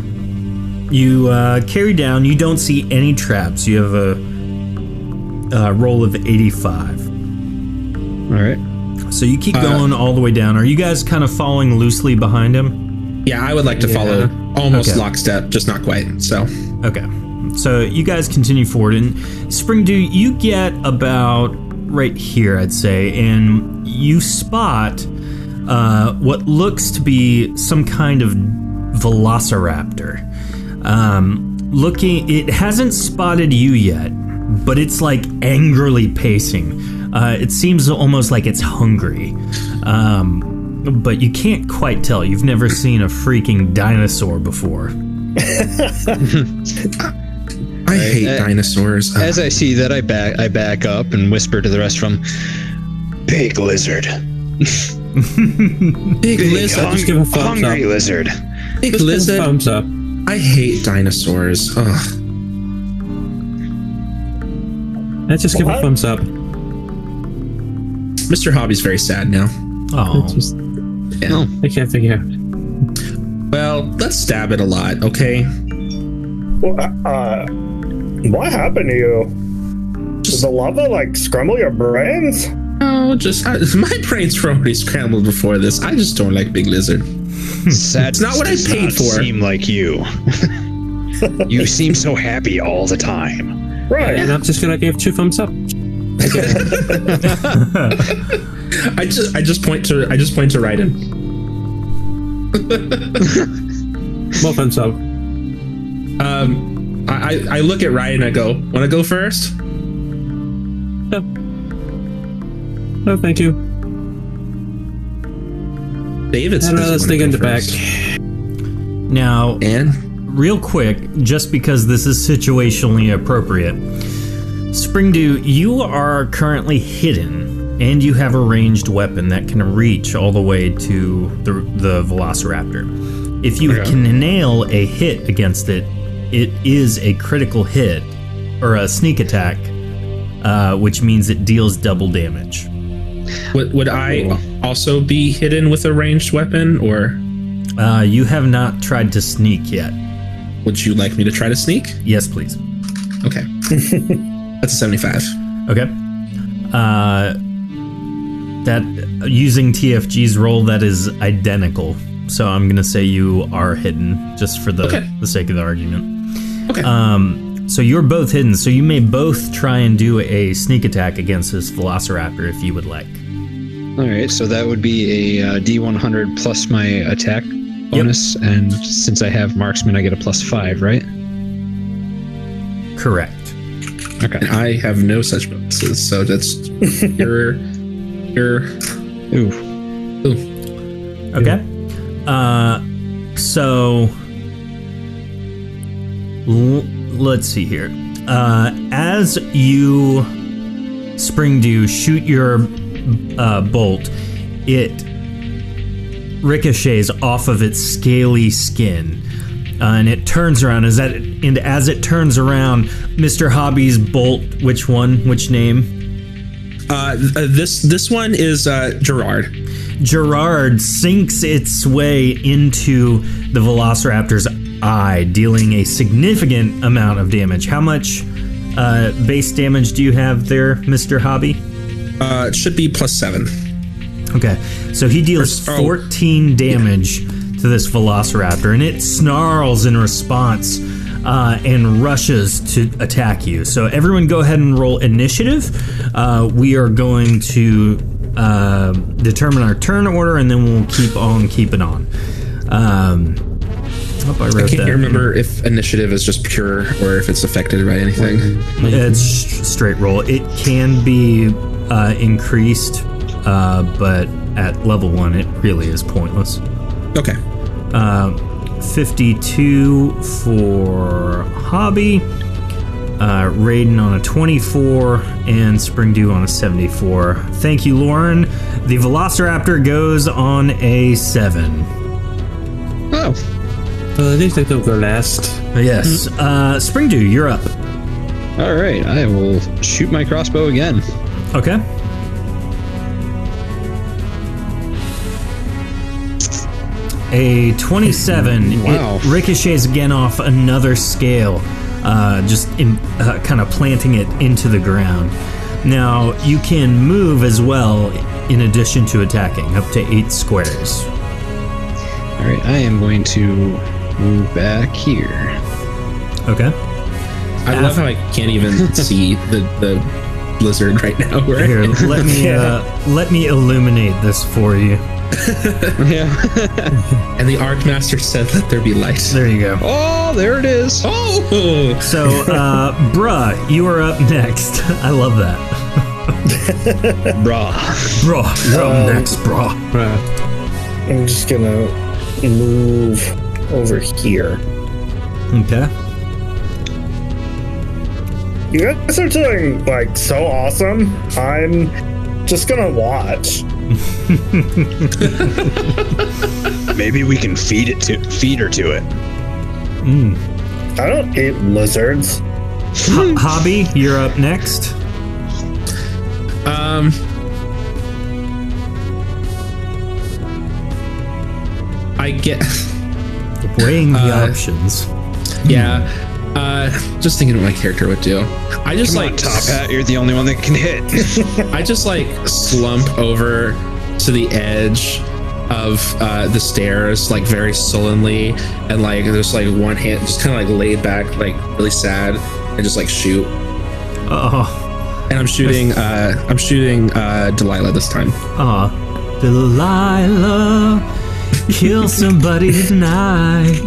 You carry down. You don't see any traps. You have a roll of 85. All right. So you keep going all the way down. Are you guys kind of following loosely behind him? Yeah, I would like to follow almost lockstep, just not quite. So okay. So you guys continue forward, and Springdew, you get about right here, I'd say, and you spot what looks to be some kind of velociraptor. It hasn't spotted you yet, but it's like angrily pacing. It seems almost like it's hungry, but you can't quite tell. You've never seen a freaking dinosaur before. I hate dinosaurs. As I see that, I back up and whisper to the rest of them, "Big lizard." Big lizard. Just give a thumbs up. Lizard. Big just lizard. Give a thumbs up. I hate dinosaurs. Ugh. Let's just give a thumbs up. Mr. Hobby's very sad now. Oh. I can't figure out. Well, let's stab it a lot, okay? Well, what happened to you? Does the lava like scramble your brains? No, my brains were already scrambled before this. I just don't like big lizard. It's not what I paid for. Seem like you. You seem so happy all the time. Right. Yeah. And I'm just gonna give 2 thumbs up. I just point to Raiden. More thumbs up. I look at Ryan and I go, "Want to go first?" No. No, thank you. David's. I don't know. Let's dig in the back. Now, real quick, just because this is situationally appropriate, Springdew, you are currently hidden, and you have a ranged weapon that can reach all the way to the Velociraptor. If you can nail a hit against it, it is a critical hit, or a sneak attack, which means it deals double damage. Would I also be hidden with a ranged weapon, or? You have not tried to sneak yet. Would you like me to try to sneak? Yes, please. Okay. That's a 75. Okay. That, using TFG's roll, that is identical. So I'm gonna say you are hidden, just for the sake of the argument. Okay. So you're both hidden, so you may both try and do a sneak attack against this Velociraptor if you would like. Alright, so that would be a D100 plus my attack bonus, and since I have marksman, I get a +5, right? Correct. Okay. And I have no such bonuses, so that's your Ooh. Okay. Yeah. Let's see here. As you, Springdew, shoot your bolt, it ricochets off of its scaly skin. And it turns around. As it turns around, Mr. Hobby's bolt, which one? Which name? This one is Gerard. Gerard sinks its way into the Velociraptor's eye, dealing a significant amount of damage. How much base damage do you have there, Mr. Hobby? It should be +7. Okay, so he deals 14 damage to this Velociraptor, and it snarls in response and rushes to attack you. So everyone go ahead and roll initiative. We are going to determine our turn order, and then we'll keep on keeping on. I can't remember if initiative is just pure or if it's affected by anything. It's straight roll. It can be increased, but at level 1 it really is pointless. Okay. 52 for Hobby, Raiden on a 24, and Springdew on a 74. Thank you, Lauren. The Velociraptor goes on a 7. Oh. At least I took their last. Yes. Mm-hmm. Springdew, you're up. All right. I will shoot my crossbow again. Okay. A 27. Wow. It ricochets again off another scale, kind of planting it into the ground. Now, you can move as well in addition to attacking, up to 8 squares. All right, I am going to move back here. Okay. I love how I can't even see the blizzard right now. Right? Here, let me illuminate this for you. Yeah. And the Arcmaster said, "Let there be light." There you go. Oh, there it is. Oh. So, bruh, you are up next. I love that. Bruh, you're up next, bruh. I'm just gonna move over here. Okay. You guys are doing like so awesome. I'm just gonna watch. Maybe we can feed her to it. I don't eat lizards. Hobby, you're up next. I get weighing the options. Yeah. Just thinking what my character would do. I just Top Hat, you're the only one that can hit. I just slump over to the edge of the stairs, very sullenly, and there's one hand just kind of laid back, really sad, and just shoot. Oh. And I'm shooting Delilah this time. Oh, Delilah, kill somebody tonight.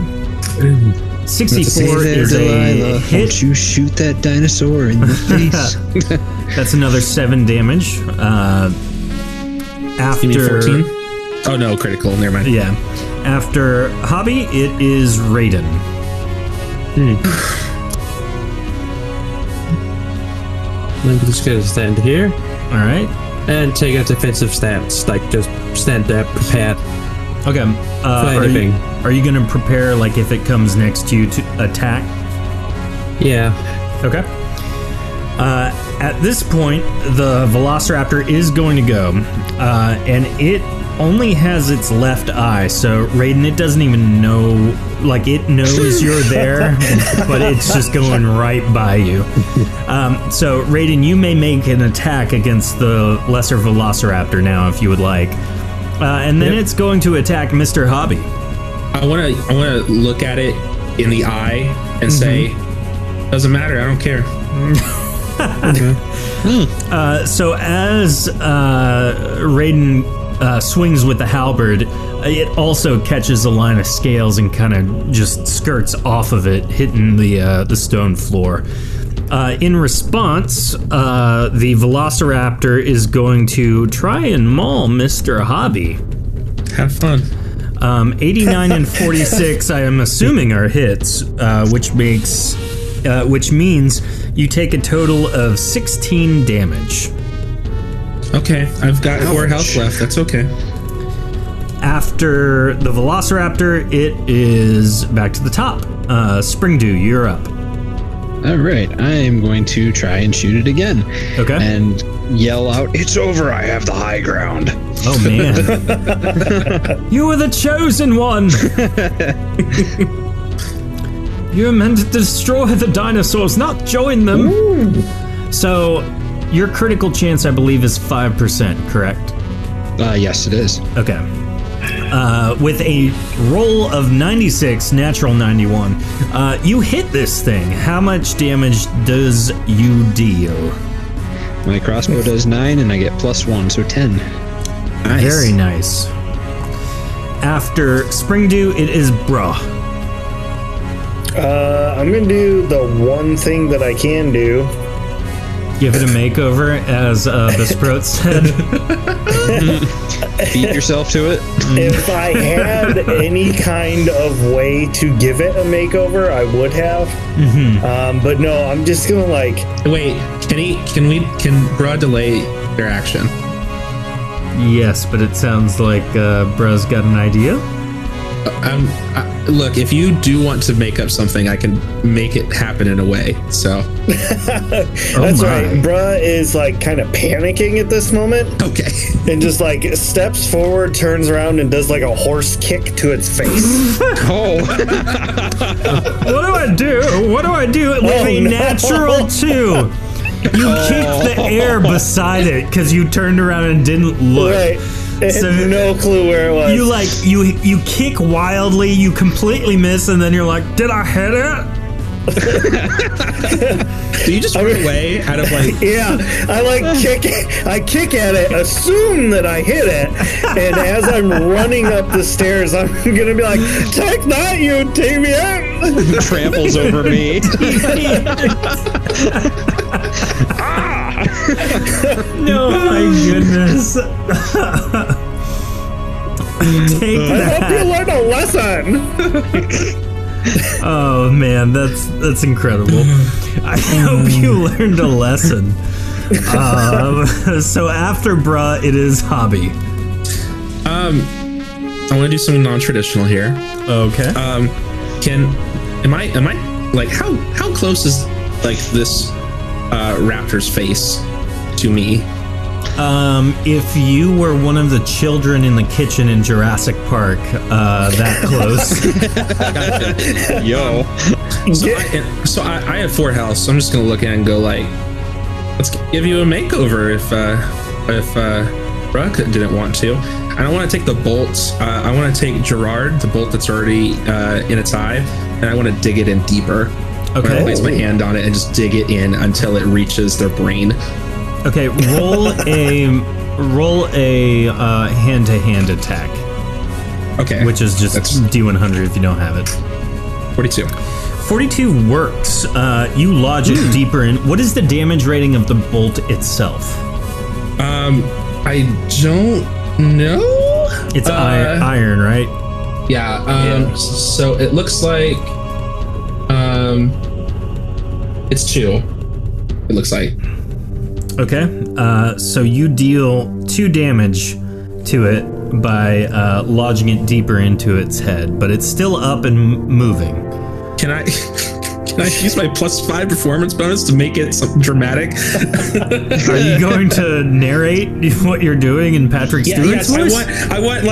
64 is a hit. Don't you shoot that dinosaur in the face. That's another 7 damage. After... You mean 14? Oh, no, critical. Never mind. Yeah. After Hobby, it is Raiden. I'm just going to stand here. All right. And take a defensive stance. Just stand there, prepared. Okay. Are you going to prepare, if it comes next to you, to attack? Yeah. Okay. At this point, the Velociraptor is going to go, and it only has its left eye, so, Raiden, it doesn't even know, it knows you're there, but it's just going right by you. So, Raiden, you may make an attack against the lesser Velociraptor now, if you would like. And then it's going to attack Mr. Hobby. I want to look at it in the eye and say, "Doesn't matter. I don't care." So as Raiden swings with the halberd, it also catches a line of scales and kind of just skirts off of it, hitting the stone floor. In response, the Velociraptor is going to try and maul Mr. Hobby. Have fun. 89 and 46, I am assuming, are hits, which means you take a total of 16 damage. Okay, I've got 4 health left. That's okay. After the Velociraptor, it is back to the top. Springdew, you're up. All right, I am going to try and shoot it again. Okay. And yell out, "It's over! I have the high ground." Oh man! You were the chosen one. You were meant to destroy the dinosaurs, not join them. Ooh. So, your critical chance, I believe, is 5%. Correct? Yes, it is. Okay. With a roll of 96, natural 91, you hit this thing. How much damage does you deal? My crossbow does 9 and I get +1, so 10. Nice. Very nice. After Springdew, it is Bra. I'm going to do the one thing that I can do. Give it a makeover, as Besprot said. Beat yourself to it. If I had any kind of way to give it a makeover, I would have. Mm-hmm. But no, I'm just gonna like. Wait, can Bra delay their action? Yes, but it sounds like Bra's got an idea. Look, if you do want to make up something, I can make it happen in a way, so. That's right. Bruh is like kind of panicking at this moment. Okay. And just like steps forward, turns around, and does like a horse kick to its face. Oh. What do I do with a natural 2? You kicked the air beside it because you turned around and didn't look. Right. So no clue where it was. You kick wildly, you completely miss, and then you're like, "Did I hit it?" Do you just run away out of like? Yeah, I kick at it, assume that I hit it, and as I'm running up the stairs, I'm gonna be like, "Take that, you deviant!" Tramples over me. No, my goodness. Take that. I hope you learned a lesson. Oh man, that's incredible. I hope you learned a lesson. So after Bruh, it is Hobby. I want to do something non-traditional here. Okay. Am I like how close is like this raptor's face to me? If you were one of the children in the kitchen in Jurassic Park, that close. Gotcha. Yo. So I have 4 health, so I'm just gonna look at it and go like, let's give you a makeover if Bruck didn't want to. I don't want to take the bolt. I want to take Gerard, the bolt that's already in its eye, and I want to dig it in deeper. Okay. I place my hand on it and just dig it in until it reaches their brain. Okay, roll a hand-to-hand attack. Okay. Which is just D100 if you don't have it. 42. 42 works. You lodge it deeper in. What is the damage rating of the bolt itself? I don't know. It's iron, right? Yeah. So it looks like it's 2. It looks like. Okay, so you deal 2 damage to it by lodging it deeper into its head, but it's still up and moving. Can I use my +5 performance bonus to make it something dramatic? Are you going to narrate what you're doing in Patrick Stewart's voice? I want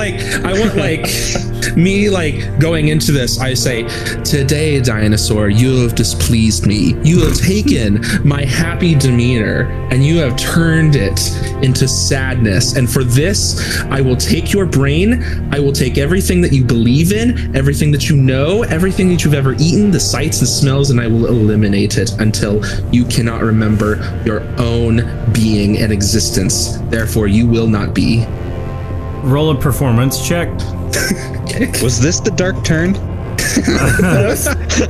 me like going into this. I say, "Today, dinosaur, you have displeased me. You have taken my happy demeanor and you have turned it into sadness. And for this, I will take your brain. I will take everything that you believe in, everything that you know, everything that you've ever eaten, the sights and smells, and I will eliminate it until you cannot remember your own being and existence. Therefore, you will not be." Roll a performance check. Was this the dark turn?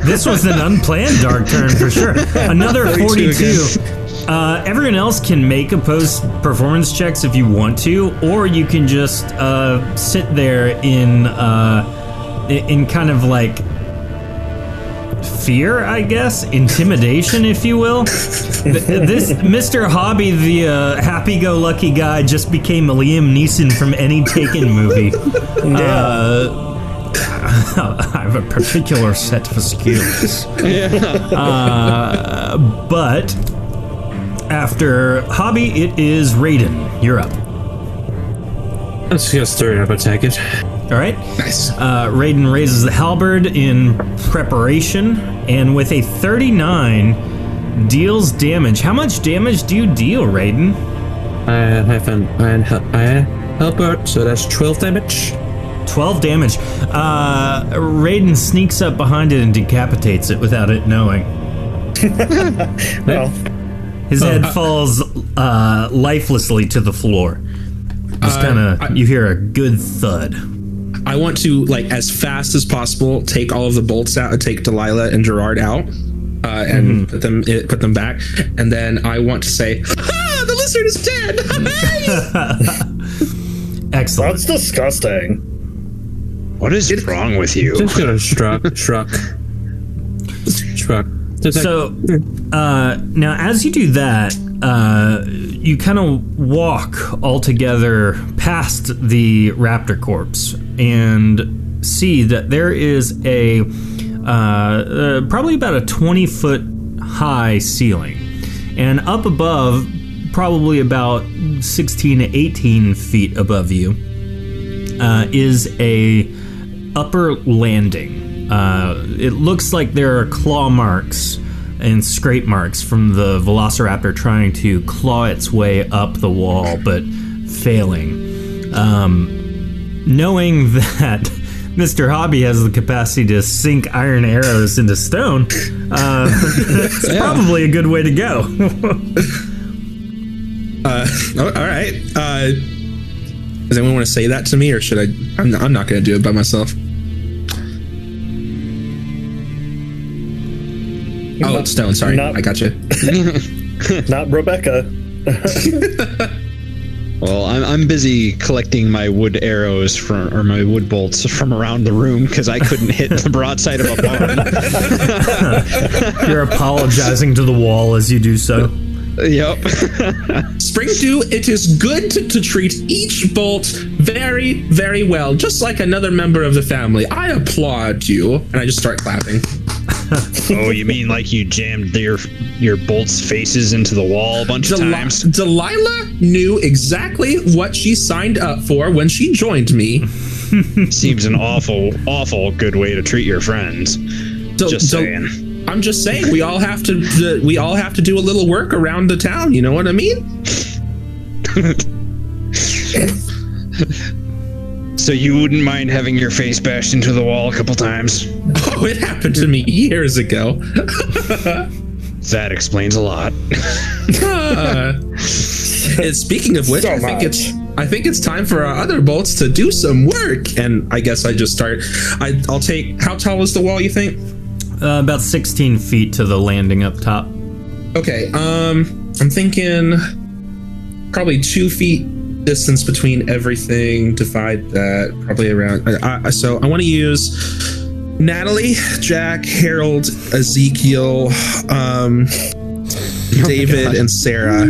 This was an unplanned dark turn for sure. Another 42. Everyone else can make opposed performance checks if you want to, or you can just sit there in kind of like fear, I guess, intimidation, if you will. This Mr. Hobby, the happy-go-lucky guy, just became Liam Neeson from any Taken movie. Yeah. I have a particular set of skills. Yeah. But after Hobby, it is Raiden. You're up. Let's just throw it up, I take it. All right. Nice. Raiden raises the halberd in preparation, and with a 39, deals damage. How much damage do you deal, Raiden? I have an iron halberd, so that's 12 damage. 12 damage. Raiden sneaks up behind it and decapitates it without it knowing. Well, his head falls lifelessly to the floor. Just kind of, you hear a good thud. I want to, like, as fast as possible, take all of the bolts out and take Delilah and Gerard out, and put them back. And then I want to say, "Ah, the lizard is dead!" Excellent. That's disgusting. What is wrong with you? Just gonna shrug. So now, as you do that, you kind of walk all together past the raptor corpse and see that there is a probably about a 20-foot high ceiling, and up above, probably about 16 to 18 feet above you, is a upper landing. It looks like there are claw marks and scrape marks from the velociraptor trying to claw its way up the wall, but failing. Knowing that Mr. Hobby has the capacity to sink iron arrows into stone, that's probably a good way to go. All right. Does anyone want to say that to me, or should I? I'm not going to do it by myself. Oh, not stone, sorry. I got you. Not Rebecca. Well, I'm busy collecting my wood arrows my wood bolts from around the room because I couldn't hit the broadside of a barn. You're apologizing to the wall as you do so. Yep. Springdew, it is good to treat each bolt very, very well, just like another member of the family. I applaud you. And I just start clapping. Oh, you mean like you jammed your bolts' faces into the wall a bunch of times? Delilah knew exactly what she signed up for when she joined me. Seems an awful, awful good way to treat your friends. Just saying. I'm just saying, we all have to. We all have to do a little work around the town. You know what I mean? So you wouldn't mind having your face bashed into the wall a couple times? Oh, it happened to me years ago. That explains a lot. Speaking of which, I think it's time for our other bolts to do some work. And I guess I just start. I'll take. How tall is the wall? You think? About 16 feet to the landing up top. Okay. I'm thinking probably 2 feet. Distance between everything, divide that probably around. So I want to use Natalie, Jack, Harold, Ezekiel, David, and Sarah. I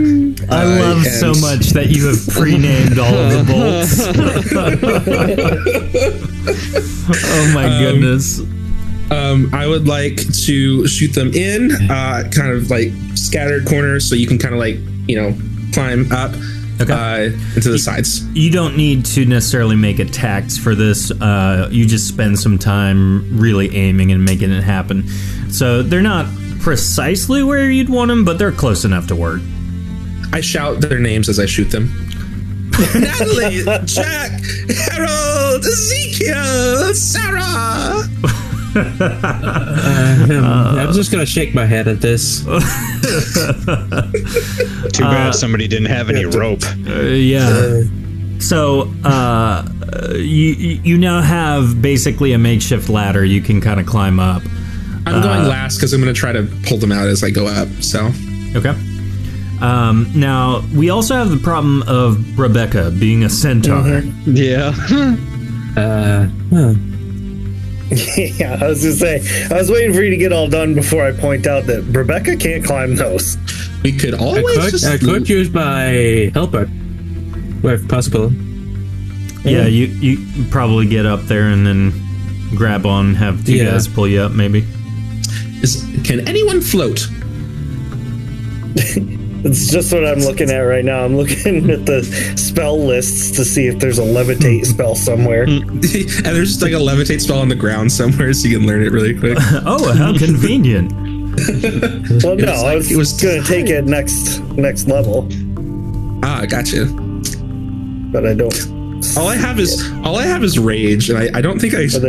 love so much that you have pre-named all of the bolts. Oh my goodness. I would like to shoot them in, kind of like scattered corners, so you can kind of like, climb up. Okay. Into the sides. You don't need to necessarily make attacks for this. You just spend some time really aiming and making it happen. So they're not precisely where you'd want them, but they're close enough to work. I shout their names as I shoot them. Natalie, Jack, Harold, Ezekiel, Sarah. I'm just gonna shake my head at this. Too bad somebody didn't have any rope. So you now have basically a makeshift ladder you can kind of climb up. I'm going last because I'm gonna try to pull them out as I go up. So okay. Now we also have the problem of Rebecca being a centaur. Yeah. Yeah, I was gonna say, I was waiting for you to get all done before I point out that Rebecca can't climb those. We could always I could use my helper where possible. Yeah, you probably get up there and then grab on, have two guys pull you up, maybe. Can anyone float? It's just what I'm looking at right now. I'm looking at the spell lists to see if there's a levitate spell somewhere. And there's just like a levitate spell on the ground somewhere, so you can learn it really quick. Oh, how convenient. Well, no, I was going to take it next level. Ah, gotcha. But I don't. All I have is rage, and I don't think I can.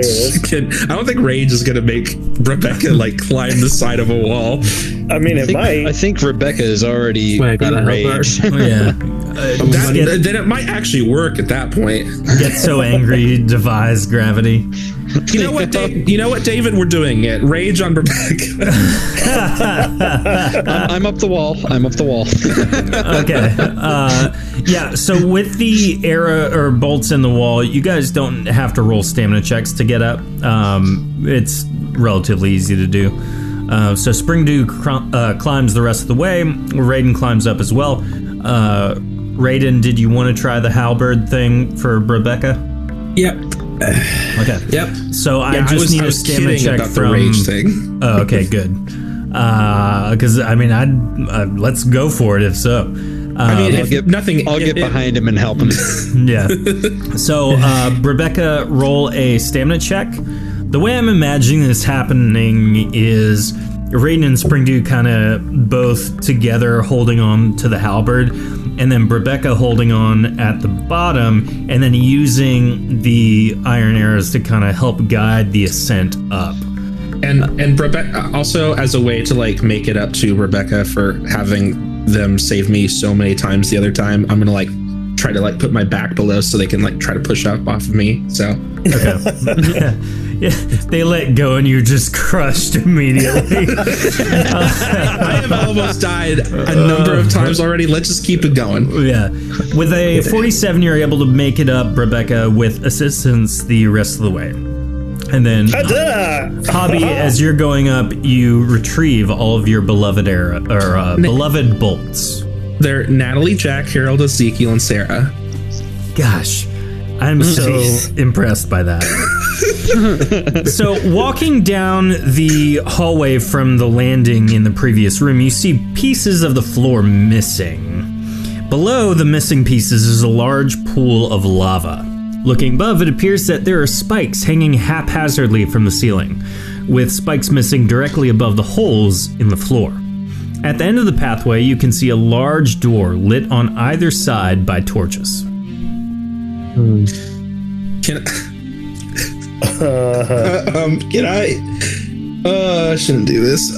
I don't think rage is gonna make Rebecca like climb the side of a wall. I mean, it might. I think Rebecca is already in rage. Oh, yeah. Then it might actually work at that point. Get so angry, you devise gravity. You know what, Dave, David? We're doing it. Rage on Rebecca. I'm up the wall. Okay. Yeah. So with the arrow or bolts in the wall, you guys don't have to roll stamina checks to get up. It's relatively easy to do. So Springdew climbs the rest of the way. Raiden climbs up as well. Raiden, did you want to try the halberd thing for Rebecca? Yep. Okay. Yep. So I need a stamina check from the rage thing. Oh, okay, good. Because I mean, I'd let's go for it if so. I mean, I'll get behind him and help him. Yeah. So Rebecca, roll a stamina check. The way I'm imagining this happening is Raiden and Springdew kind of both together holding on to the halberd, and then Rebecca holding on at the bottom, and then using the iron arrows to kind of help guide the ascent up. And Rebecca also as a way to like make it up to Rebecca for having them save me so many times the other time. I'm gonna like try to like put my back below so they can like try to push up off of me. So okay. Yeah, they let go and you're just crushed immediately. I have almost died a number of times already. Let's just keep it going. Yeah. With a 47, you're able to make it up, Rebecca, with assistance the rest of the way. And then, Hobby, as you're going up, you retrieve all of your beloved beloved bolts. They're Natalie, Jack, Harold, Ezekiel, and Sarah. Gosh. I'm so impressed by that. So walking down the hallway from the landing in the previous room, you see pieces of the floor missing. Below the missing pieces is a large pool of lava. Looking above, it appears that there are spikes hanging haphazardly from the ceiling, with spikes missing directly above the holes in the floor. At the end of the pathway, you can see a large door lit on either side by torches. Can I shouldn't do this.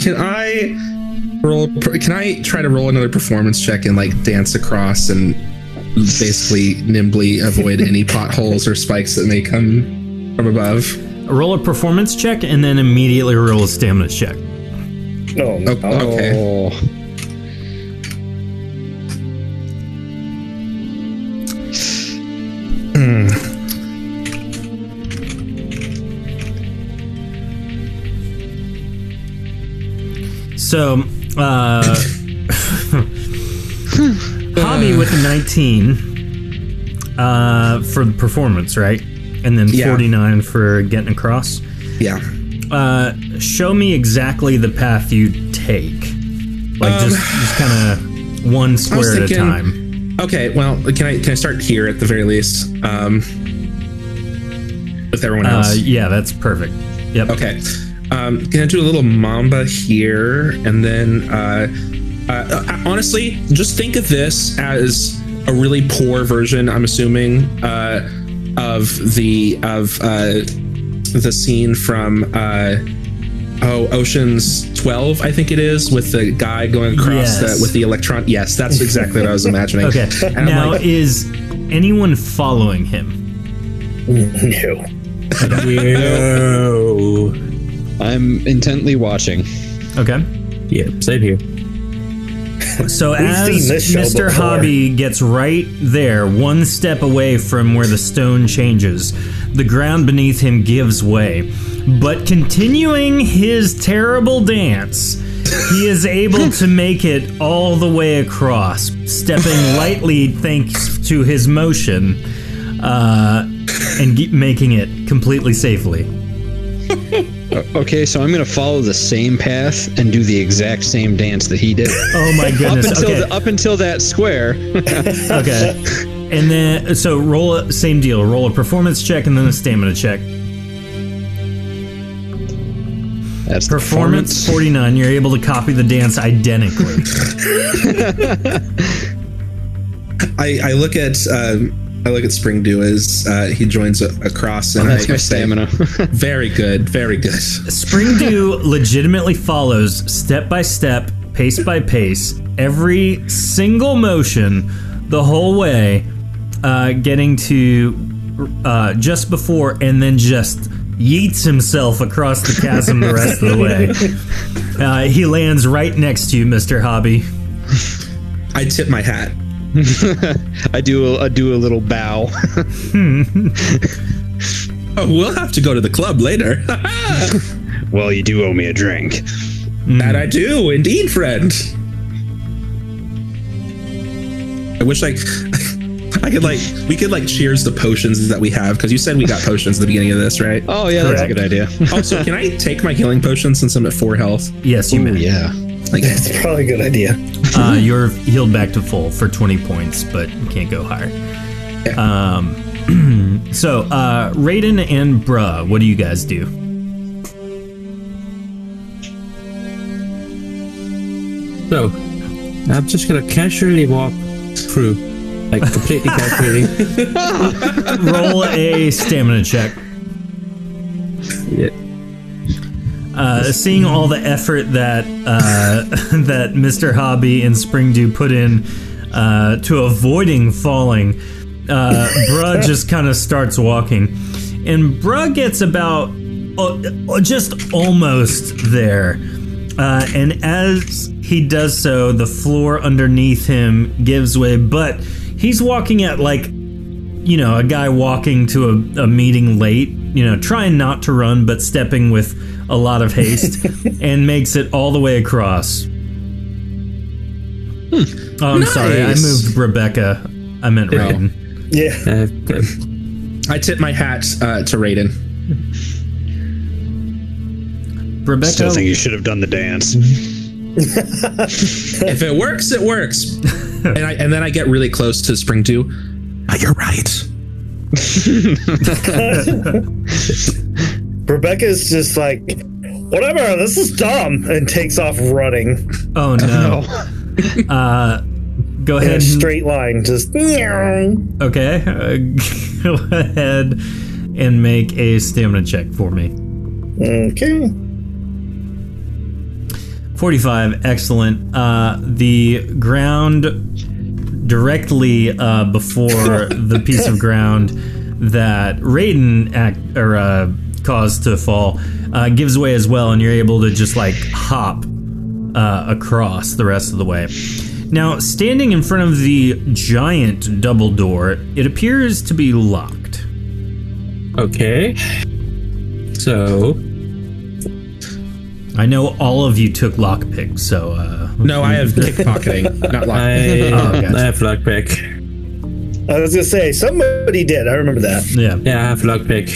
Can I try to roll another performance check and like dance across and basically nimbly avoid any potholes or spikes that may come from above? Roll a performance check and then immediately roll a stamina check. Okay. So, Hobby with a 19 for the performance, right? And then 49 for getting across. Yeah. Show me exactly the path you take. Like just kind of one square at a time. Okay. Well, can I start here at the very least? With everyone else. Yeah, that's perfect. Yep. Okay. Gonna do a little Mamba here, and then honestly, just think of this as a really poor version. I'm assuming of the scene from Ocean's 12, I think it is, with the guy going across with the electron. Yes, that's exactly what I was imagining. Okay, and now is anyone following him? No. I'm intently watching. Okay. Yeah, same here. So as Mr. Hobby gets right there, one step away from where the stone changes, the ground beneath him gives way. But continuing his terrible dance, he is able to make it all the way across, stepping lightly thanks to his motion, and making it completely safely. Okay, so I'm going to follow the same path and do the exact same dance that he did. Oh my goodness. Up until that square. Okay. And then, so roll a, same deal, roll a performance check and then a stamina check. That's performance 49. You're able to copy the dance identically. I look at Spring Dew as he joins a cross. And that's my stamina. Very good, very good. Spring Dew legitimately follows step by step, pace by pace, every single motion the whole way, getting to just before, and then just yeets himself across the chasm the rest of the way. He lands right next to you, Mr. Hobby. I tip my hat. I do a little bow. Oh, we'll have to go to the club later. Well, you do owe me a drink. That I do, indeed, friend. I wish we could cheers the potions that we have, because you said we got potions at the beginning of this, right? Oh yeah, correct. That's a good idea. Also, can I take my healing potion since I'm at 4 health? Yes, you may. Yeah. That's probably a good idea. You're healed back to full for 20 points, but you can't go higher. Yeah. So Raiden and Bruh, what do you guys do? So, I'm just going to casually walk through, like completely calculating. Roll a stamina check. Yeah. Seeing all the effort that that Mr. Hobby and Spring Dew put in to avoiding falling, Bruh just kind of starts walking, and Bruh gets about just almost there, and as he does so, the floor underneath him gives way, but he's walking at a guy walking to a meeting late, trying not to run, but stepping with a lot of haste, and makes it all the way across. Oh, I'm nice. Sorry, I moved Rebecca. I meant Raiden. Yeah. I tip my hat to Raiden. Rebecca, still think you should have done the dance. If it works, it works. And then I get really close to Spring Dew. Oh, you're right. Rebecca's just like, whatever, this is dumb, and takes off running. Oh no. Go ahead. In a straight line, just. Okay. Go ahead and make a stamina check for me. Okay. 45, excellent. The ground directly before the piece of ground that Raiden caused to fall gives way as well, and you're able to just hop across the rest of the way. Now, standing in front of the giant double door, it appears to be locked. Okay. So I know all of you took lockpick, so no, I have pickpocketing, not lockpick. Gotcha. I have lockpick. I was gonna say somebody did. I remember that. Yeah, I have lockpick.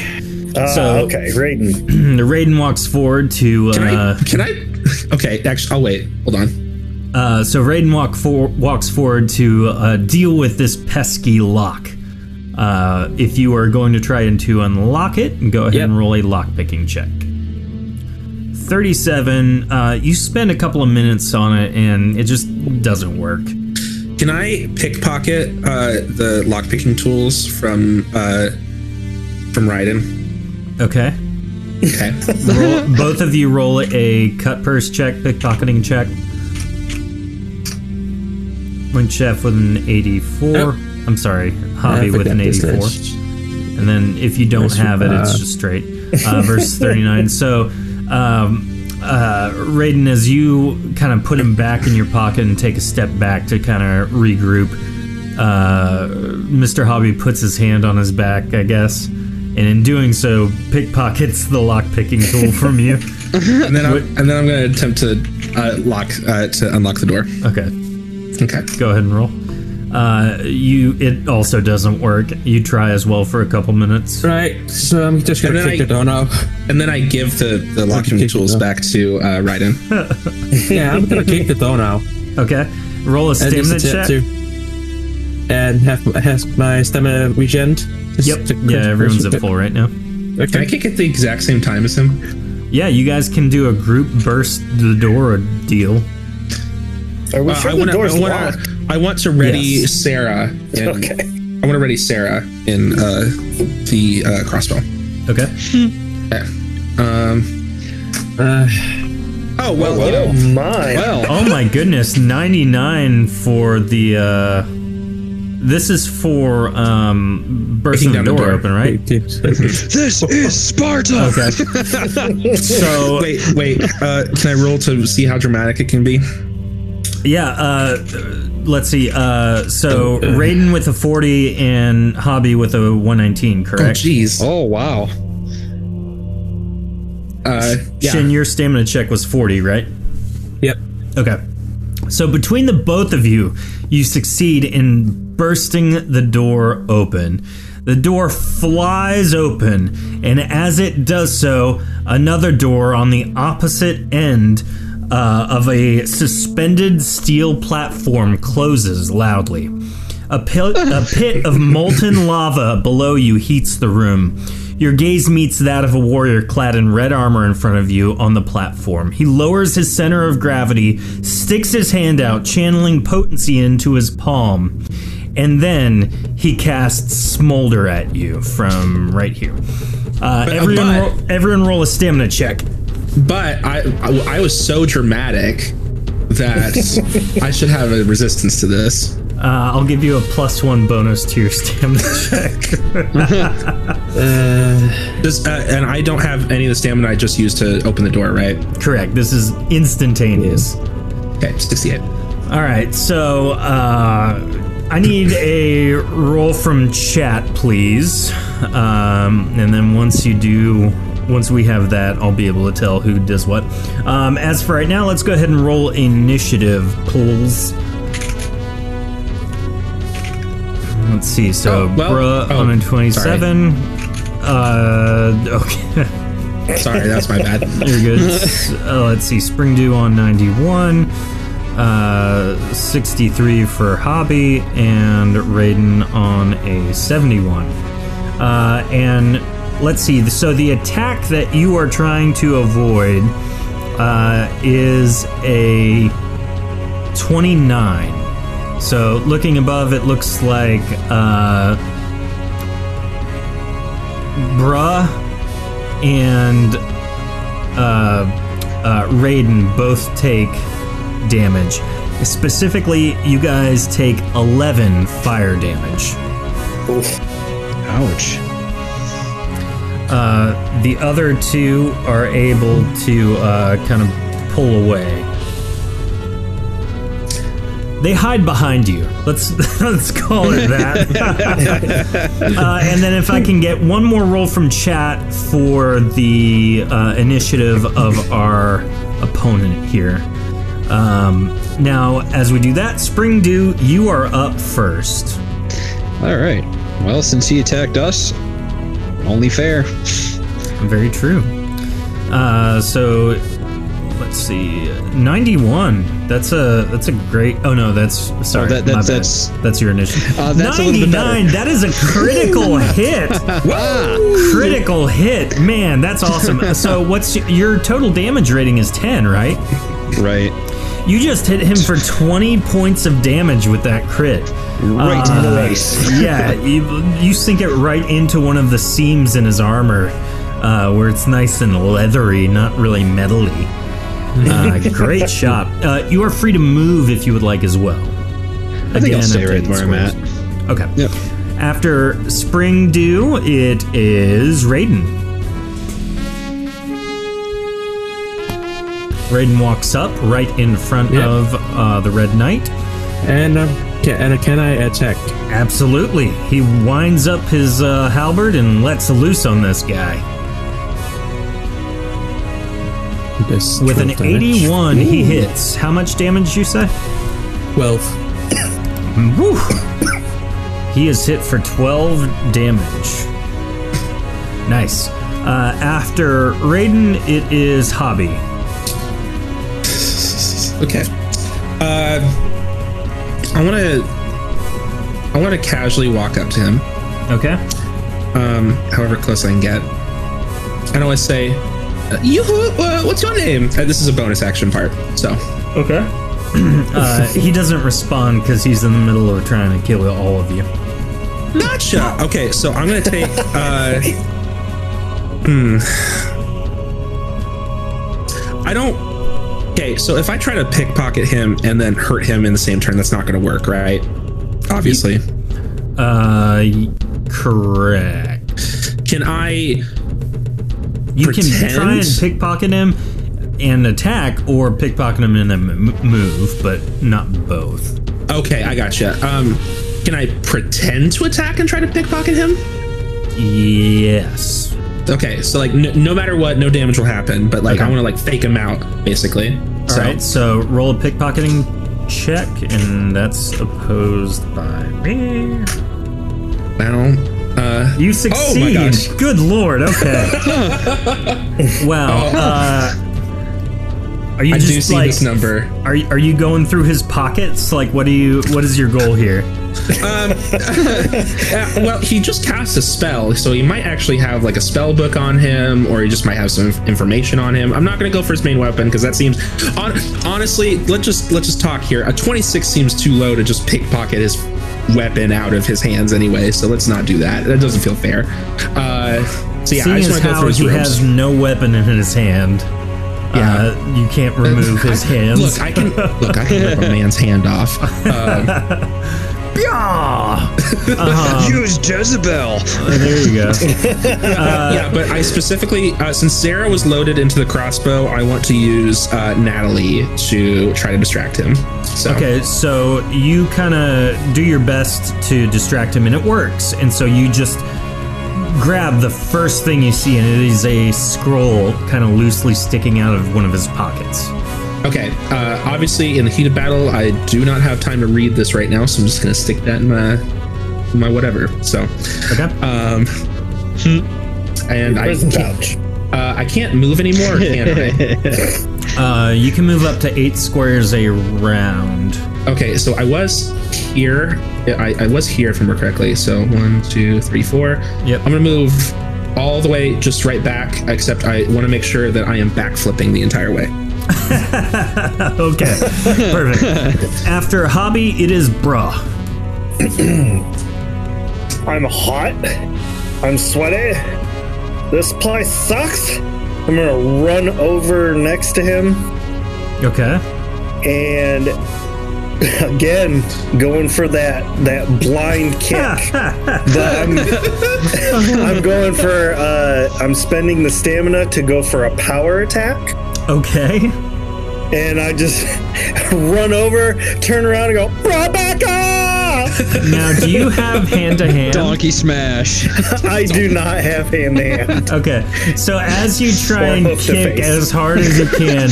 So okay, Raiden. Raiden walks forward to. Can I? Okay, actually, I'll wait. Hold on. So Raiden walks forward to deal with this pesky lock. If you are going to try and to unlock it, go ahead and roll a lockpicking check. 37. You spend a couple of minutes on it, and it just doesn't work. Can I pickpocket the lockpicking tools from Raiden? Okay. Both of you roll a cut purse check, pickpocketing check. One chef with an 84. Oh. I'm sorry, Hobby with an 84. And then if you don't have it, it's just straight. Verse 39. So, Raiden, as you kind of put him back in your pocket and take a step back to kind of regroup, Mr. Hobby puts his hand on his back, I guess. and in doing so, pickpockets the lockpicking tool from you. and then I'm going to attempt to unlock the door. Okay. Go ahead and roll. It also doesn't work. You try as well for a couple minutes. Right. So I'm just gonna kick the door now. And then I give the locking tools back to Raiden. Yeah, I'm gonna kick the door now. Okay. Roll a stamina check. And has my stamina regened? Yep. Yeah, everyone's at full right now. Okay. Can I kick at the exact same time as him? Yeah, you guys can do a group burst the door deal. Are we sure the door's locked? I want to ready Sarah. I want to ready Sarah in the crossbow. Okay. Oh my goodness, 99 for the. This is for bursting the door open, right? This is Sparta. Okay. So wait. Can I roll to see how dramatic it can be? Yeah. Let's see. So Raiden with a 40 and Hobby with a 119, correct? Oh, jeez. Oh, wow. Shin, your stamina check was 40, right? Yep. Okay. So between the both of you, you succeed in bursting the door open. The door flies open, and as it does so, another door on the opposite end of a suspended steel platform closes loudly. A pit of molten lava below you heats the room. Your gaze meets that of a warrior clad in red armor in front of you on the platform. He lowers his center of gravity, sticks his hand out, channeling potency into his palm, and then he casts Smolder at you from right here. Everyone roll a stamina check. But I was so dramatic that I should have a resistance to this. I'll give you a +1 bonus to your stamina check. And I don't have any of the stamina I just used to open the door, right? Correct. This is instantaneous. Okay, 68. All right, so I need a roll from chat, please. And then once we have that, I'll be able to tell who does what. As for right now, let's go ahead and roll initiative pulls. Let's see. So, I'm in 27. Okay. Sorry, that's my bad. You're good. Let's see. Springdew on 91. 63 for Hobby. And Raiden on a 71. And... let's see. So the attack that you are trying to avoid is a 29. So looking above, it looks like Bruh and Raiden both take damage. Specifically, you guys take 11 fire damage. Oof. Ouch. The other two are able to kind of pull away. They hide behind you. Let's call it that. And then if I can get one more roll from chat for the initiative of our opponent here. Now, as we do that, Springdew, you are up first. All right. Well, since he attacked us, only fair. Very true. So let's see, 91. That's a great. Oh no, that's your initiative. 99. That is a critical hit. Wow. Critical hit, man. That's awesome. So what's your total damage rating is 10, right? Right. You just hit him for 20 points of damage with that crit. Right in the face. Yeah, you sink it right into one of the seams in his armor, where it's nice and leathery, not really metally. Great shot. You are free to move if you would like as well. I think I'll stay right where I'm at. Okay. Yep. After Springdew, it is Raiden. Raiden walks up right in front of the Red Knight. And Can I attack? Absolutely. He winds up his halberd and lets loose on this guy. With an 81, he hits. How much damage, you say? 12. Woo! He is hit for 12 damage. Nice. After Raiden, it is Hobby. Okay. I want to casually walk up to him. Okay. However close I can get. And I want to say, what's your name? This is a bonus action part, so. Okay. He doesn't respond because he's in the middle of trying to kill all of you. Gotcha! Okay, so I'm going to take... I don't... Okay, so if I try to pickpocket him and then hurt him in the same turn, that's not going to work, right? Obviously. Correct. Can I... You pretend? Can try and pickpocket him and attack, or pickpocket him and then move, but not both. Okay, I gotcha. Can I pretend to attack and try to pickpocket him? Yes. Okay, so like no matter what, no damage will happen, but like okay. I want to like fake him out, basically. All right, so roll a pickpocketing check, and that's opposed by me. Now. You succeed. Oh my gosh. Good lord. Okay. Wow. Are you I just do see like this number? Are you going through his pockets? Like, what is your goal here? Well, he just cast a spell, so he might actually have like a spell book on him, or he just might have some information on him. I'm not going to go for his main weapon because that seems, honestly, let's just talk here. A 26 seems too low to just pickpocket his weapon out of his hands anyway, so let's not do that. That doesn't feel fair. So yeah, I just want to go through his rooms. He has no weapon in his hand. Yeah, you can't remove his hands. Look, I can rip a man's hand off. Use Jezebel. There you go. Yeah, but I specifically, since Sarah was loaded into the crossbow, I want to use Natalie to try to distract him. So. Okay, so you kind of do your best to distract him, and it works. And so you just grab the first thing you see, and it is a scroll kind of loosely sticking out of one of his pockets. Okay, obviously in the heat of battle, I do not have time to read this right now, so I'm just going to stick that in my whatever. So, okay. And I can't move anymore, can I? You can move up to 8 squares a round. Okay, so I was here. I was here, if I remember correctly. So 1, 2, 3, 4. Yep. I'm going to move all the way just right back, except I want to make sure that I am backflipping the entire way. Okay, perfect. After Hobby, it is Bra. I'm hot. I'm sweaty. This place sucks. I'm gonna run over next to him. Okay. And again, going for that blind kick. But I'm going for. I'm spending the stamina to go for a power attack. Okay. And I just run over, turn around, and go, Rebecca! Now, do you have hand-to-hand? Donkey smash. I do not have hand-to-hand. Okay. So as you try and kick as hard as you can,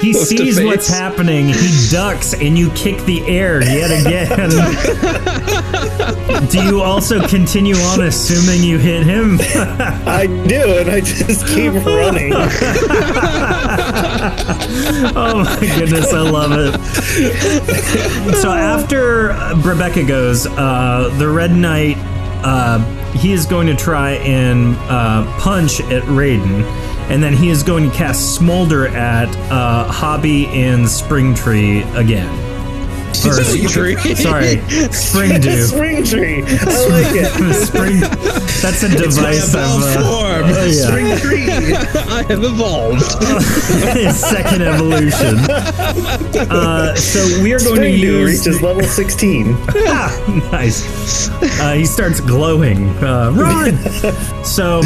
he sees what's happening, he ducks, and you kick the air yet again. Do you also continue on assuming you hit him? I do, and I just keep running. Oh my goodness, I love it. So after Rebecca goes, the Red Knight, he is going to try and punch at Raiden, and then he is going to cast Smolder at Hobby and Springtree again. Sorry, Springdew. Springtree. I like it. Spring. That's a device of form. Yeah. Springtree. I have evolved. His second evolution. So we are going to use. Springdew reaches level 16. Nice. He starts glowing. Run. So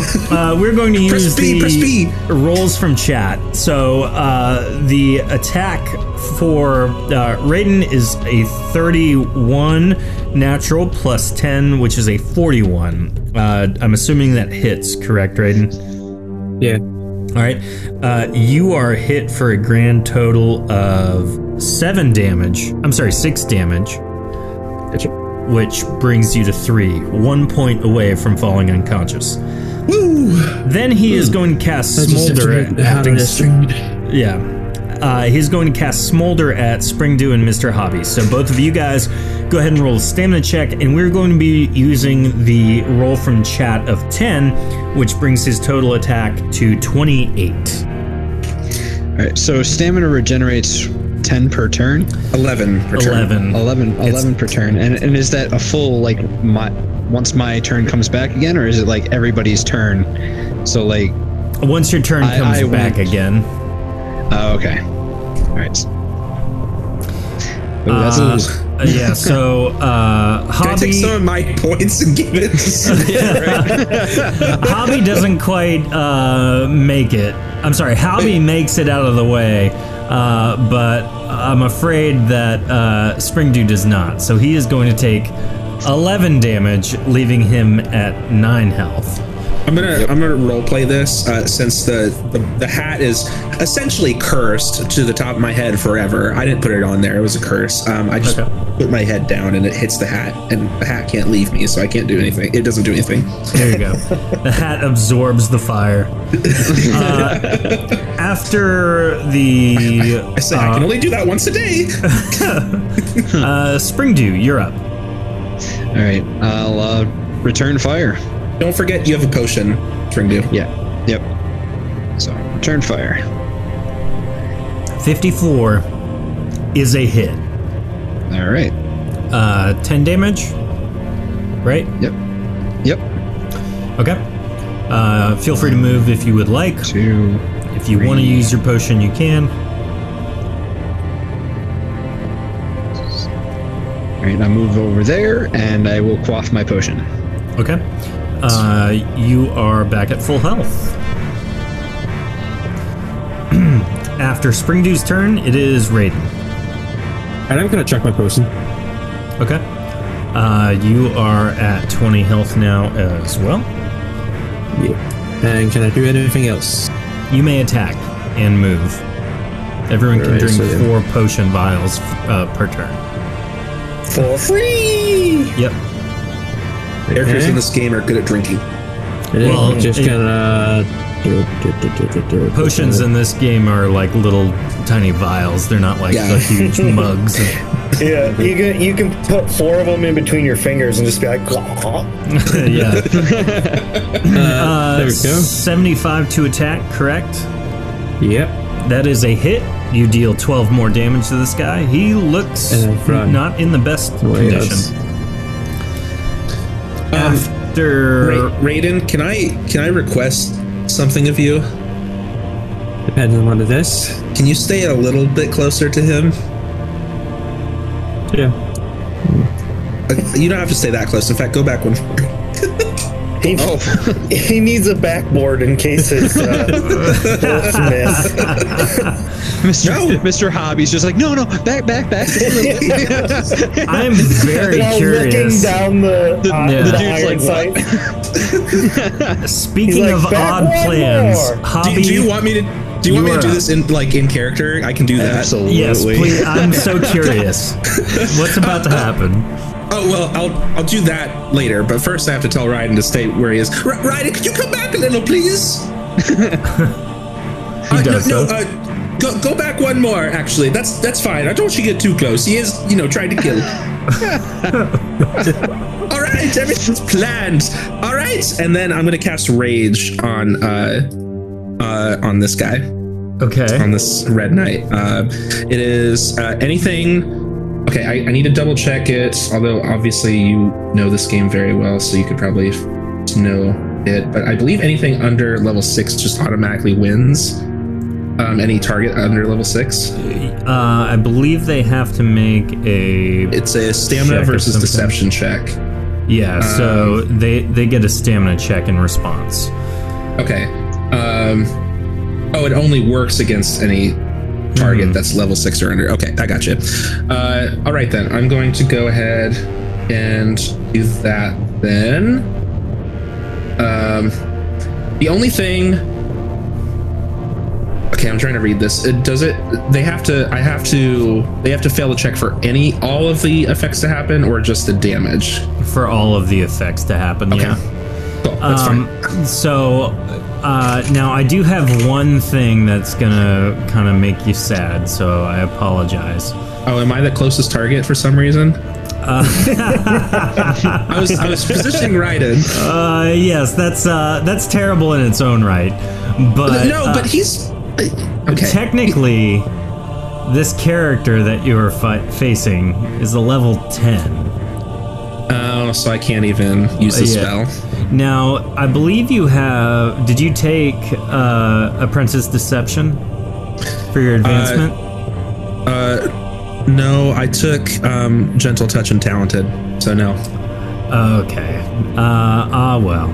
we're going to use the rolls from chat. So the attack for Raiden is is a 31 natural plus 10, which is a 41. I'm assuming that hits, correct, Raiden? Yeah. All right. You are hit for a grand total of 6 damage, which brings you to 3, 1 point away from falling unconscious. Woo! Then he is going to cast Smolder he's going to cast Smolder at Springdew and Mr. Hobby. So both of you guys go ahead and roll a stamina check, and we're going to be using the roll from chat of 10, which brings his total attack to 28. All right, so stamina regenerates 10 per turn? 11 per turn. And is that a full, like, once my turn comes back again, or is it like everybody's turn? So like... Once your turn comes back again. Oh, okay. All right. Ooh, yeah, so Hobby... Can I take some of my points and give it to Hobby doesn't quite make it. I'm sorry, Hobby makes it out of the way, but I'm afraid that Springdew does not. So he is going to take 11 damage, leaving him at 9 health. I'm gonna roleplay this since the hat is essentially cursed to the top of my head forever. I didn't put it on there; it was a curse. I just put my head down and it hits the hat, and the hat can't leave me, so I can't do anything. It doesn't do anything. There you go. The hat absorbs the fire. After the, I say I can only do that once a day. Springdew, you're up. All right, I'll return fire. Don't forget, you have a potion, Springdew. Yeah. Yep. So, return fire. 54 is a hit. All right. 10 damage, right? Yep. Okay. Feel free to move if you would like. 2. If you want to use your potion, you can. All right. I move over there, and I will quaff my potion. Okay. You are back at full health. After Springdew's turn, it is Raiden. And I'm going to check my potion. Okay. You are at 20 health now as well. Yeah. And can I do anything else? You may attack and move. Everyone can drink 4 potion vials per turn. For free! Yep. Characters in this game are good at drinking. Well, just gonna potions in this game are like little tiny vials. They're not like the huge mugs. Yeah, you can put 4 of them in between your fingers and just be like, yeah. There we go. 75 to attack, correct? Yep. That is a hit. You deal 12 more damage to this guy. He looks not in the best condition. After Raiden, can I request something of you? Depends on what it is. Can you stay a little bit closer to him? Yeah. You don't have to stay that close. In fact, go back one. He needs a backboard in case his bolts miss. Mr. Hobby's just like, no, back. I'm very curious. Looking down the iron sight. Speaking of odd plans, Hobby, do you want me to do this in character? I can do that. Absolutely. Yes, please. I'm so curious. What's about to happen? Oh, well, I'll do that later, but first I have to tell Raiden to stay where he is. Raiden, could you come back a little, please? Go back one more, actually. That's fine. I don't want you to get too close. He is, trying to kill. All right, everything's planned. All right, and then I'm going to cast Rage on this guy. Okay. On this Red Knight. It is anything... Okay, I need to double check it, although obviously you know this game very well, so you could probably know it, but I believe anything under level 6 just automatically wins any target under level 6. I believe they have to make a... It's a stamina versus deception check. Yeah, so they get a stamina check in response. Okay. It only works against any... target that's level 6 or under. Okay, I got you. All right, then. I'm going to go ahead and do that then. The only thing... Okay, I'm trying to read this. They have to fail the check for all of the effects to happen, or just the damage? For all of the effects to happen, okay. Yeah. Cool, that's fine. So, now I do have one thing that's gonna kind of make you sad, so I apologize. Oh, am I the closest target for some reason? I was positioning Raiden. Yes, that's terrible in its own right. But no, but he's... Okay. Technically, this character that you are facing is a level 10. Oh, so I can't even use the spell. Now, I believe you have... Did you take Apprentice Deception for your advancement? No, I took Gentle Touch and Talented, so no. Okay. Well.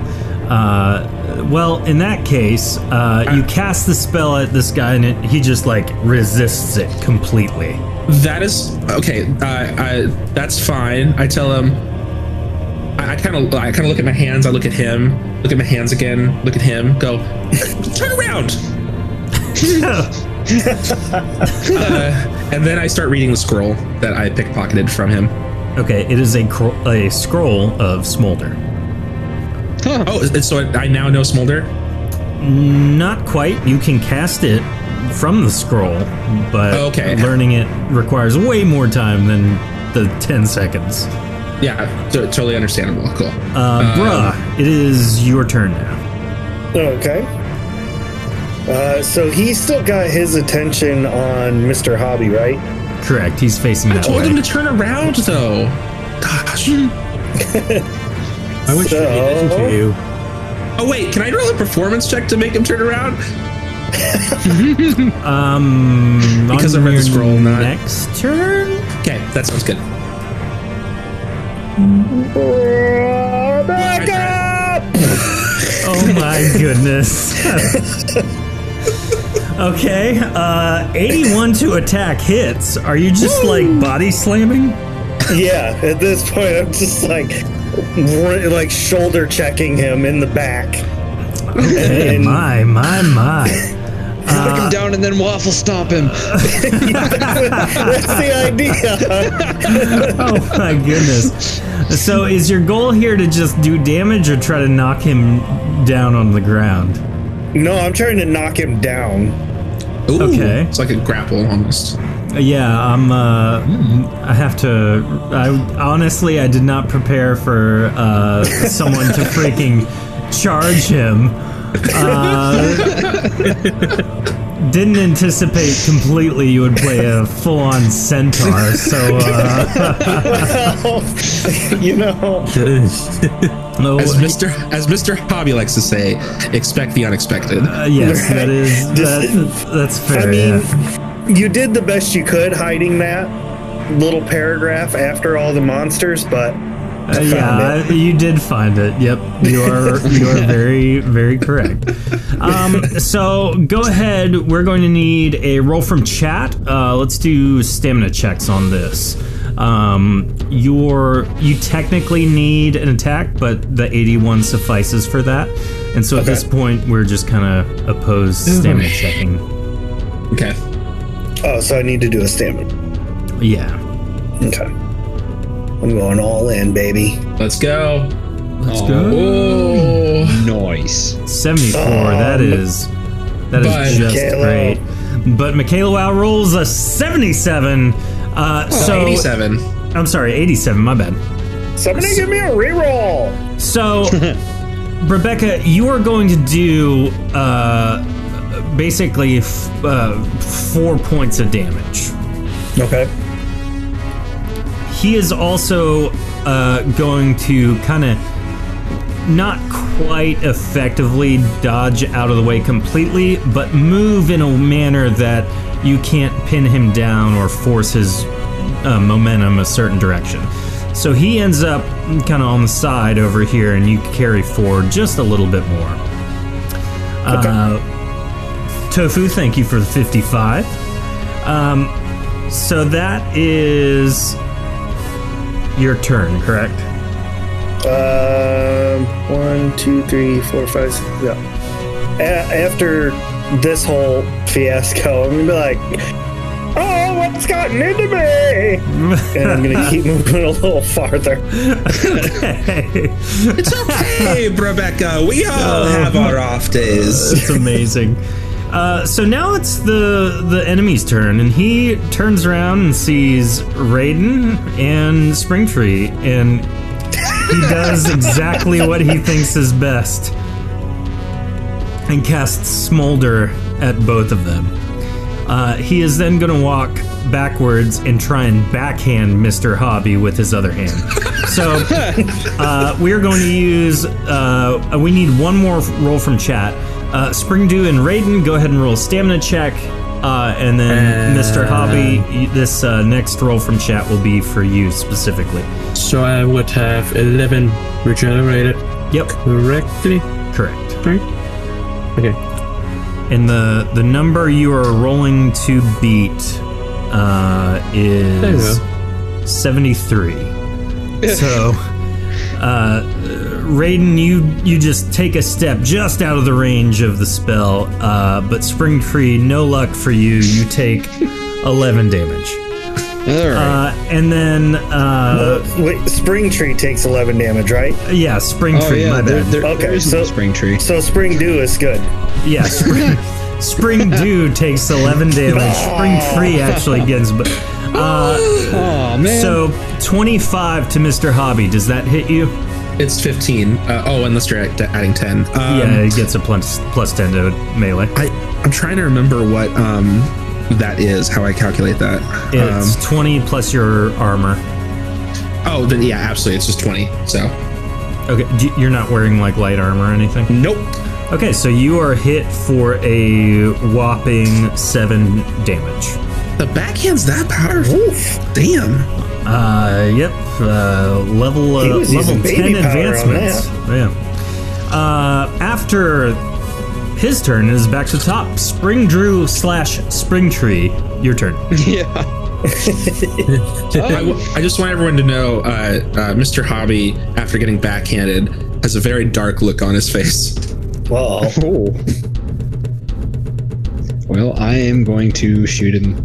Well, in that case, you cast the spell at this guy, and he just, like, resists it completely. That is... Okay, that's fine. I tell him... I kind of look at my hands, I look at him, look at my hands again, look at him, go, turn around! And then I start reading the scroll that I pickpocketed from him. Okay, it is a scroll of Smolder. Huh. Oh, so I now know Smolder? Not quite. You can cast it from the scroll, but learning it requires way more time than the 10 seconds. Yeah, totally understandable. Cool. Bruh, it is your turn now. Okay. So he's still got his attention on Mr. Hobby, right? Correct. He's facing that way. I told him to turn around, though. Gosh. I wish I did listen to you. Oh, wait, can I roll a performance check to make him turn around? Because I read the scroll, not... Next turn? Okay, that sounds good. Back up! Oh, my goodness. Okay, 81 to attack hits. Are you just, like, body slamming? Yeah, at this point, I'm just like... Like shoulder checking him in the back. Okay, and my. Look him down and then waffle stomp him. That's the idea. Oh my goodness. So is your goal here to just do damage or try to knock him down on the ground? No, I'm trying to knock him down. Ooh, okay. It's like a grapple almost. Yeah, I have to. Honestly, I did not prepare for someone to freaking charge him. Didn't anticipate completely you would play a full-on centaur. So, well, you know, as Mr. Hobby likes to say, expect the unexpected. Yes, right. That's fair. I mean, yeah. You did the best you could hiding that little paragraph after all the monsters, but you did find it. Yep, you are very, very correct. So go ahead. We're going to need a roll from chat. Let's do stamina checks on this. You technically need an attack, but the 81 suffices for that. And so at this point, we're just kind of opposed stamina checking. Okay. Oh, so I need to do a stamina. Yeah. Okay. I'm going all in, baby. Let's go. Let's go. Nice. 74. That is just great. But Michaela Wow rolls a 77. 87. I'm sorry, 87. My bad. Somebody give me a reroll. So, Rebecca, you are going to do... basically 4 points of damage. Okay. He is also going to kind of not quite effectively dodge out of the way completely, but move in a manner that you can't pin him down or force his momentum a certain direction. So he ends up kind of on the side over here, and you carry forward just a little bit more. Okay. Tofu, thank you for the 55. So that is your turn, correct? 1, 2, 3, 4, 5, 6. Yeah. After this whole fiasco, I'm gonna be like, "Oh, what's gotten into me?" And I'm gonna keep moving a little farther. Okay. It's okay, Rebecca. We all have our off days. It's amazing. So now it's the enemy's turn, and he turns around and sees Raiden and Springtree, and he does exactly what he thinks is best and casts Smolder at both of them. He is then going to walk backwards and try and backhand Mr. Hobby with his other hand. So we are going to use... we need one more roll from chat. Springdew and Raiden, go ahead and roll a stamina check. And then Mr. Hobby, this next roll from chat will be for you specifically. So I would have 11 regenerated. Yep. Correctly? Correct. Right? Okay. And the number you are rolling to beat is 73. So... Raiden, you just take a step just out of the range of the spell, but Springtree, no luck for you. You take 11 damage. All right. And then... wait, Springtree takes 11 damage, right? Yeah, Springtree, my bad. Okay, so Springtree. So Springdew is good. Yeah, Springdew takes 11 damage. Springtree actually gets... man. So 25 to Mr. Hobby. Does that hit you? It's 15. Unless you're adding 10. Yeah, it gets a plus 10 to melee. I'm trying to remember what that is, how I calculate that. It's 20 plus your armor. Oh, then yeah, absolutely. It's just 20. So. Okay, you're not wearing like light armor or anything? Nope. Okay, so you are hit for a whopping 7 damage. The backhand's that powerful. Oof. Damn. Yep. Level 10 advancements. Yeah. After his turn, it is back to the top. Springdrew / Springtree. Your turn. Yeah. I just want everyone to know, Mr. Hobby, after getting backhanded, has a very dark look on his face. Well. Well, I am going to shoot him.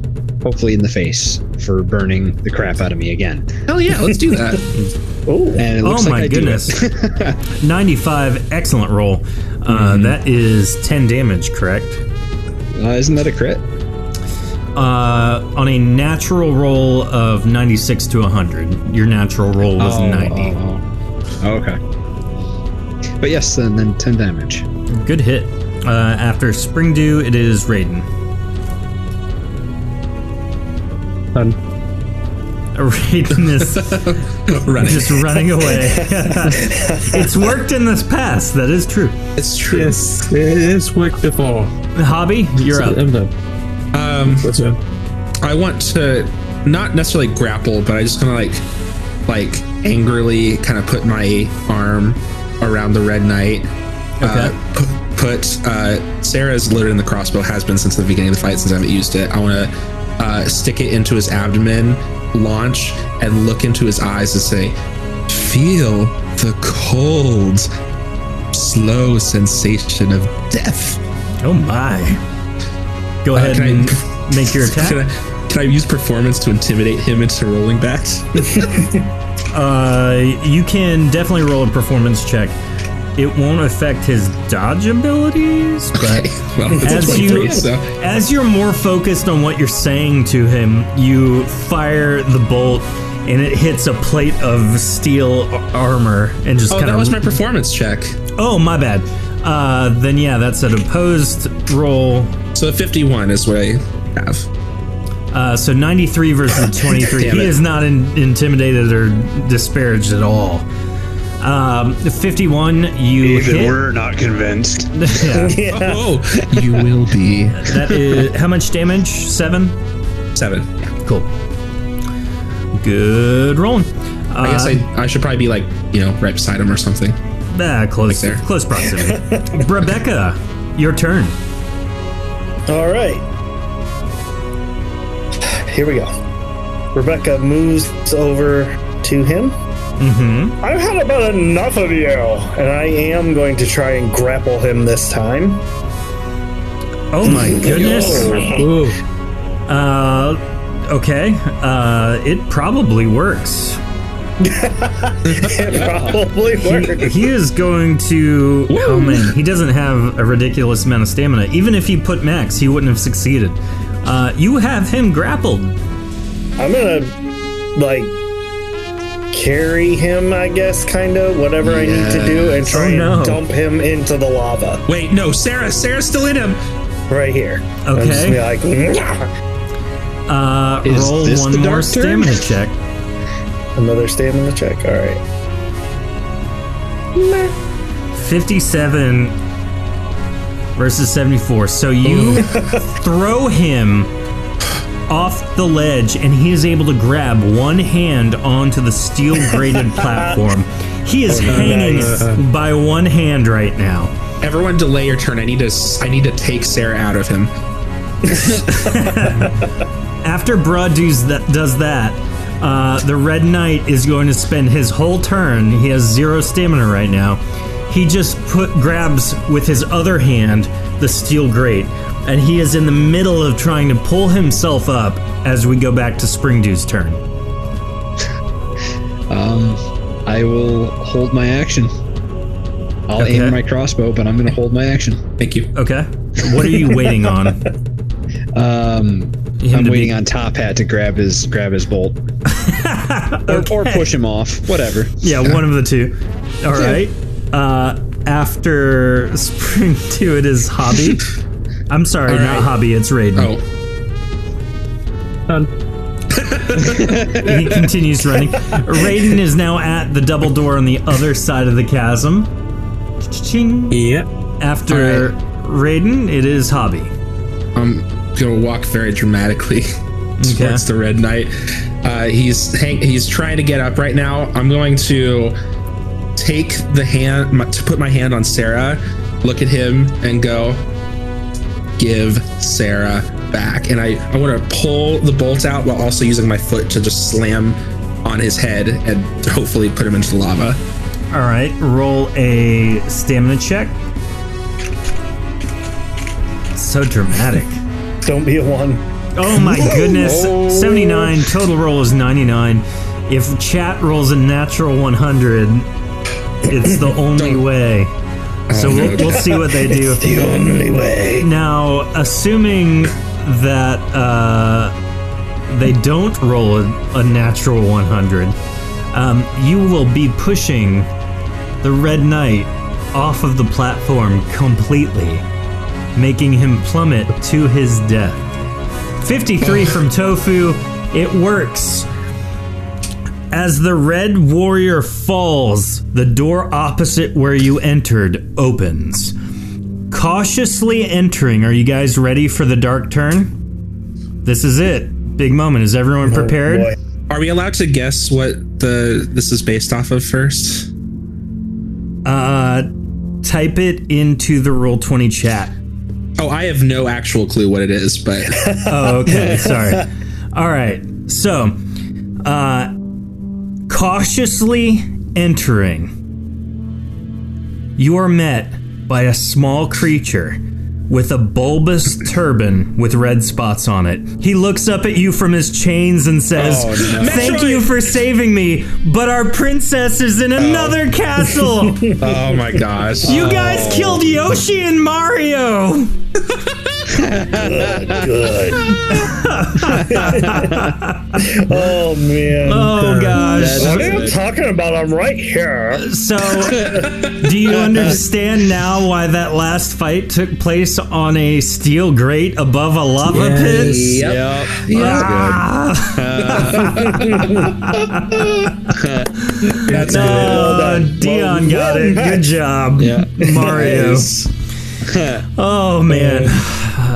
Hopefully in the face for burning the crap out of me again. Hell yeah, let's do that. And it looks like I do it. Oh my goodness. 95, excellent roll. That is 10 damage, correct? Isn't that a crit? On a natural roll of 96 to 100, your natural roll was 90. Okay. But yes, then 10 damage. Good hit. After Springdew, it is Raiden. Raiden is just running away. It's worked in this past. That is true. It's true. Yes, it has worked before. Hobby, you're up. I'm done. What's up? I want to not necessarily grapple, but I just kind of like angrily kind of put my arm around the Red Knight. Okay. Sarah's loaded the crossbow, has been since the beginning of the fight, since I haven't used it. I want to stick it into his abdomen, launch, and look into his eyes and say, "Feel the cold, slow sensation of death." Oh my. Go ahead and make your attack. Can I use performance to intimidate him into rolling back? You can definitely roll a performance check. It won't affect his dodge abilities, but as you're more focused on what you're saying to him, you fire the bolt, and it hits a plate of steel armor and just kind of... Oh, that was my performance check. Oh, my bad. Then, yeah, that's an opposed roll. So 51 is what I have. So 93 versus 23. He is not intimidated or disparaged at all. 51, you Even hit. We're not convinced. Yeah. Yeah. Oh, you will be. That is, how much damage? 7? 7. Yeah. Cool. Good rolling. I guess I should probably be like, right beside him or something. Close, like close proximity. Rebecca, your turn. All right. here we go. Rebecca moves over to him. Mm-hmm. I've had about enough of you, and I am going to try and grapple him this time. Oh my goodness. Ooh. Okay. It probably works. He is going to... Woo! Oh man, he doesn't have a ridiculous amount of stamina. Even if he put max, he wouldn't have succeeded. You have him grappled. I'm gonna, like, carry him, I guess, kind of, whatever I need to do, and try and dump him into the lava. Wait, no, Sarah's still in him. Right here. Okay. I'm just gonna be like, roll one more stamina check. Another stamina check. All right. 57 versus 74. So you throw him off the ledge, and he is able to grab one hand onto the steel grated platform. He is hanging by one hand right now. Everyone, delay your turn. I need to take Sarah out of him. After Broadus does that, the Red Knight is going to spend his whole turn. He has 0 stamina right now. He just grabs with his other hand the steel grate, and he is in the middle of trying to pull himself up as we go back to Springdew's turn. I will hold my action. I'll aim my crossbow, but I'm going to hold my action. Thank you. Okay. What are you waiting on? I'm waiting on Top Hat to grab his bolt. Or push him off. Whatever. Yeah, one of the two. All right. After Springdew, it is Hobby. I'm sorry, not Hobby, it's Raiden. Oh. Done. He continues running. Raiden is now at the double door on the other side of the chasm. Ching. Yep. After Raiden, it is Hobby. I'm gonna walk very dramatically towards the Red Knight. He's trying to get up right now. I'm going to take the hand to put my hand on Sarah, look at him, and go, give Sarah back. And I want to pull the bolt out while also using my foot to just slam on his head and hopefully put him into the lava. All right, roll a stamina check. So dramatic. Don't be a one. Oh my goodness. 79. Total roll is 99. If chat rolls a natural 100, it's the only way. So we'll see what they do. It's the only way. Now, assuming that they don't roll a natural 100, you will be pushing the Red Knight off of the platform completely, making him plummet to his death. 53 from Tofu. It works. As the red warrior falls, the door opposite where you entered opens. Cautiously entering, are you guys ready for the dark turn? This is it. Big moment. Is everyone prepared? Oh, are we allowed to guess what this is based off of first? Type it into the Roll20 chat. Oh, I have no actual clue what it is, but... Oh, okay. Sorry. All right. So, cautiously entering, you are met by a small creature with a bulbous turban with red spots on it. He looks up at you from his chains and says, thank you for saving me, but our princess is in another castle. Oh my gosh. You guys killed Yoshi and Mario. Good. Oh man. Oh gosh. What are you talking about? I'm right here. So, do you understand now why that last fight took place on a steel grate above a lava pit? Yep. That's good. That's good. Well Dion got it. Good job, Mario. Oh man.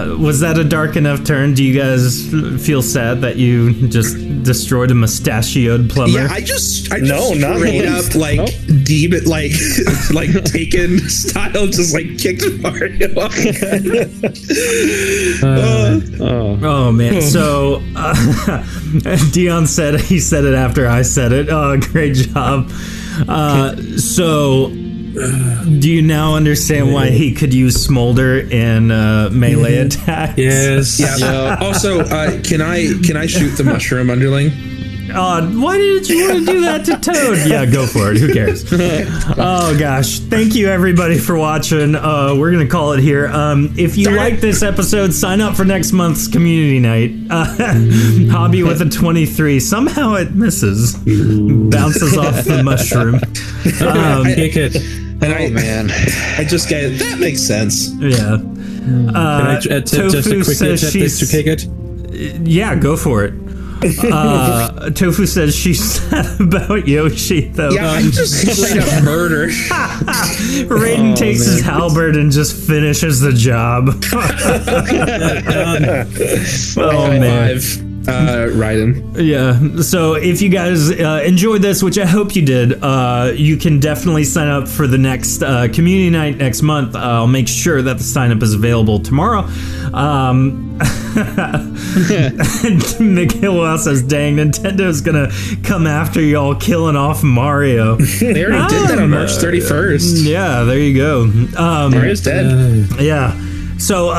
Was that a dark enough turn? Do you guys feel sad that you just destroyed a mustachioed plumber? Yeah, I just straight up demon like Taken style, just like kicked Mario off. Oh man! So Dion said he said it after I said it. Oh, great job! So. Do you now understand why he could use Smolder in melee attacks? Yes. Yeah. Also, can I shoot the mushroom underling? Why did you want to do that to Toad? Yeah, go for it. Who cares? Oh, gosh. Thank you, everybody, for watching. We're going to call it here. If you like this episode, sign up for next month's community night. Hobby with a 23. Somehow it misses. Bounces off the mushroom. Kick it. I just get it. That makes sense. Yeah. Tofu says she's... To kick it? Yeah, go for it. Tofu says she's sad about Yoshi, though. Yeah, I just straight up murder. Raiden takes his halberd and just finishes the job. Raiden. Yeah. So if you guys enjoyed this, which I hope you did, you can definitely sign up for the next community night next month. I'll make sure that the sign up is available tomorrow. Mikhail says, dang, Nintendo's gonna come after y'all killing off Mario. They already did that on March 31st. Yeah, there you go. Mario's dead. Yeah. So,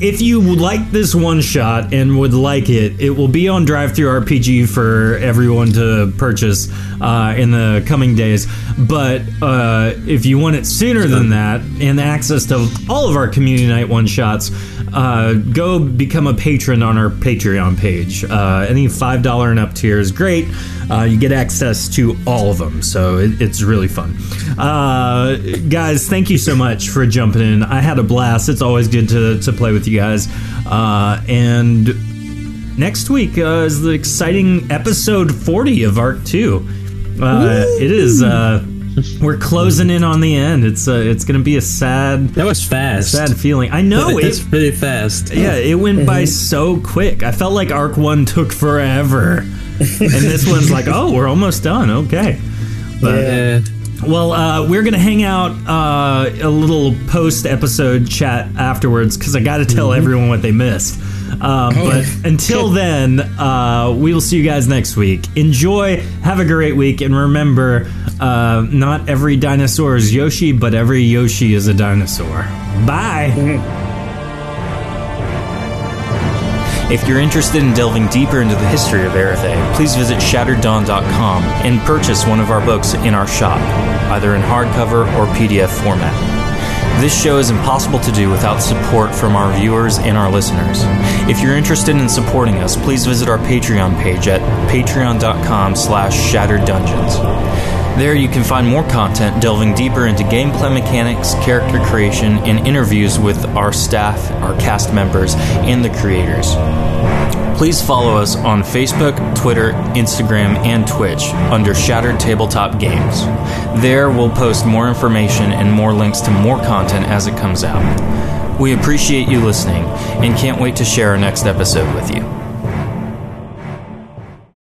if you like this one shot and would like it, it will be on DriveThruRPG for everyone to purchase in the coming days. But if you want it sooner than that and access to all of our community night one shots, go become a patron on our Patreon page. Any $5 and up tier is great. You get access to all of them, so it's really fun. Guys, thank you so much for jumping in. I had a blast. It's always good to play with you guys. And next week is the exciting episode 40 of Arc 2. It is... we're closing in on the end. It's gonna be a sad. That was fast. Sad feeling. I know it's pretty fast. Yeah, it went by so quick. I felt like Arc 1 took forever, and this one's like, oh, we're almost done. Okay. But, yeah. Well, we're gonna hang out a little post-episode chat afterwards because I got to tell everyone what they missed. But until then, we will see you guys next week. Enjoy, have a great week, and remember, not every dinosaur is Yoshi, but every Yoshi is a dinosaur. Bye! If you're interested in delving deeper into the history of Erethe, please visit ShatteredDawn.com and purchase one of our books in our shop, either in hardcover or PDF format. This show is impossible to do without support from our viewers and our listeners. If you're interested in supporting us, please visit our Patreon page at patreon.com/shattered dungeons. There you can find more content delving deeper into gameplay mechanics, character creation, and interviews with our staff, our cast members, and the creators. Please follow us on Facebook, Twitter, Instagram, and Twitch under Shattered Tabletop Games. There we'll post more information and more links to more content as it comes out. We appreciate you listening and can't wait to share our next episode with you.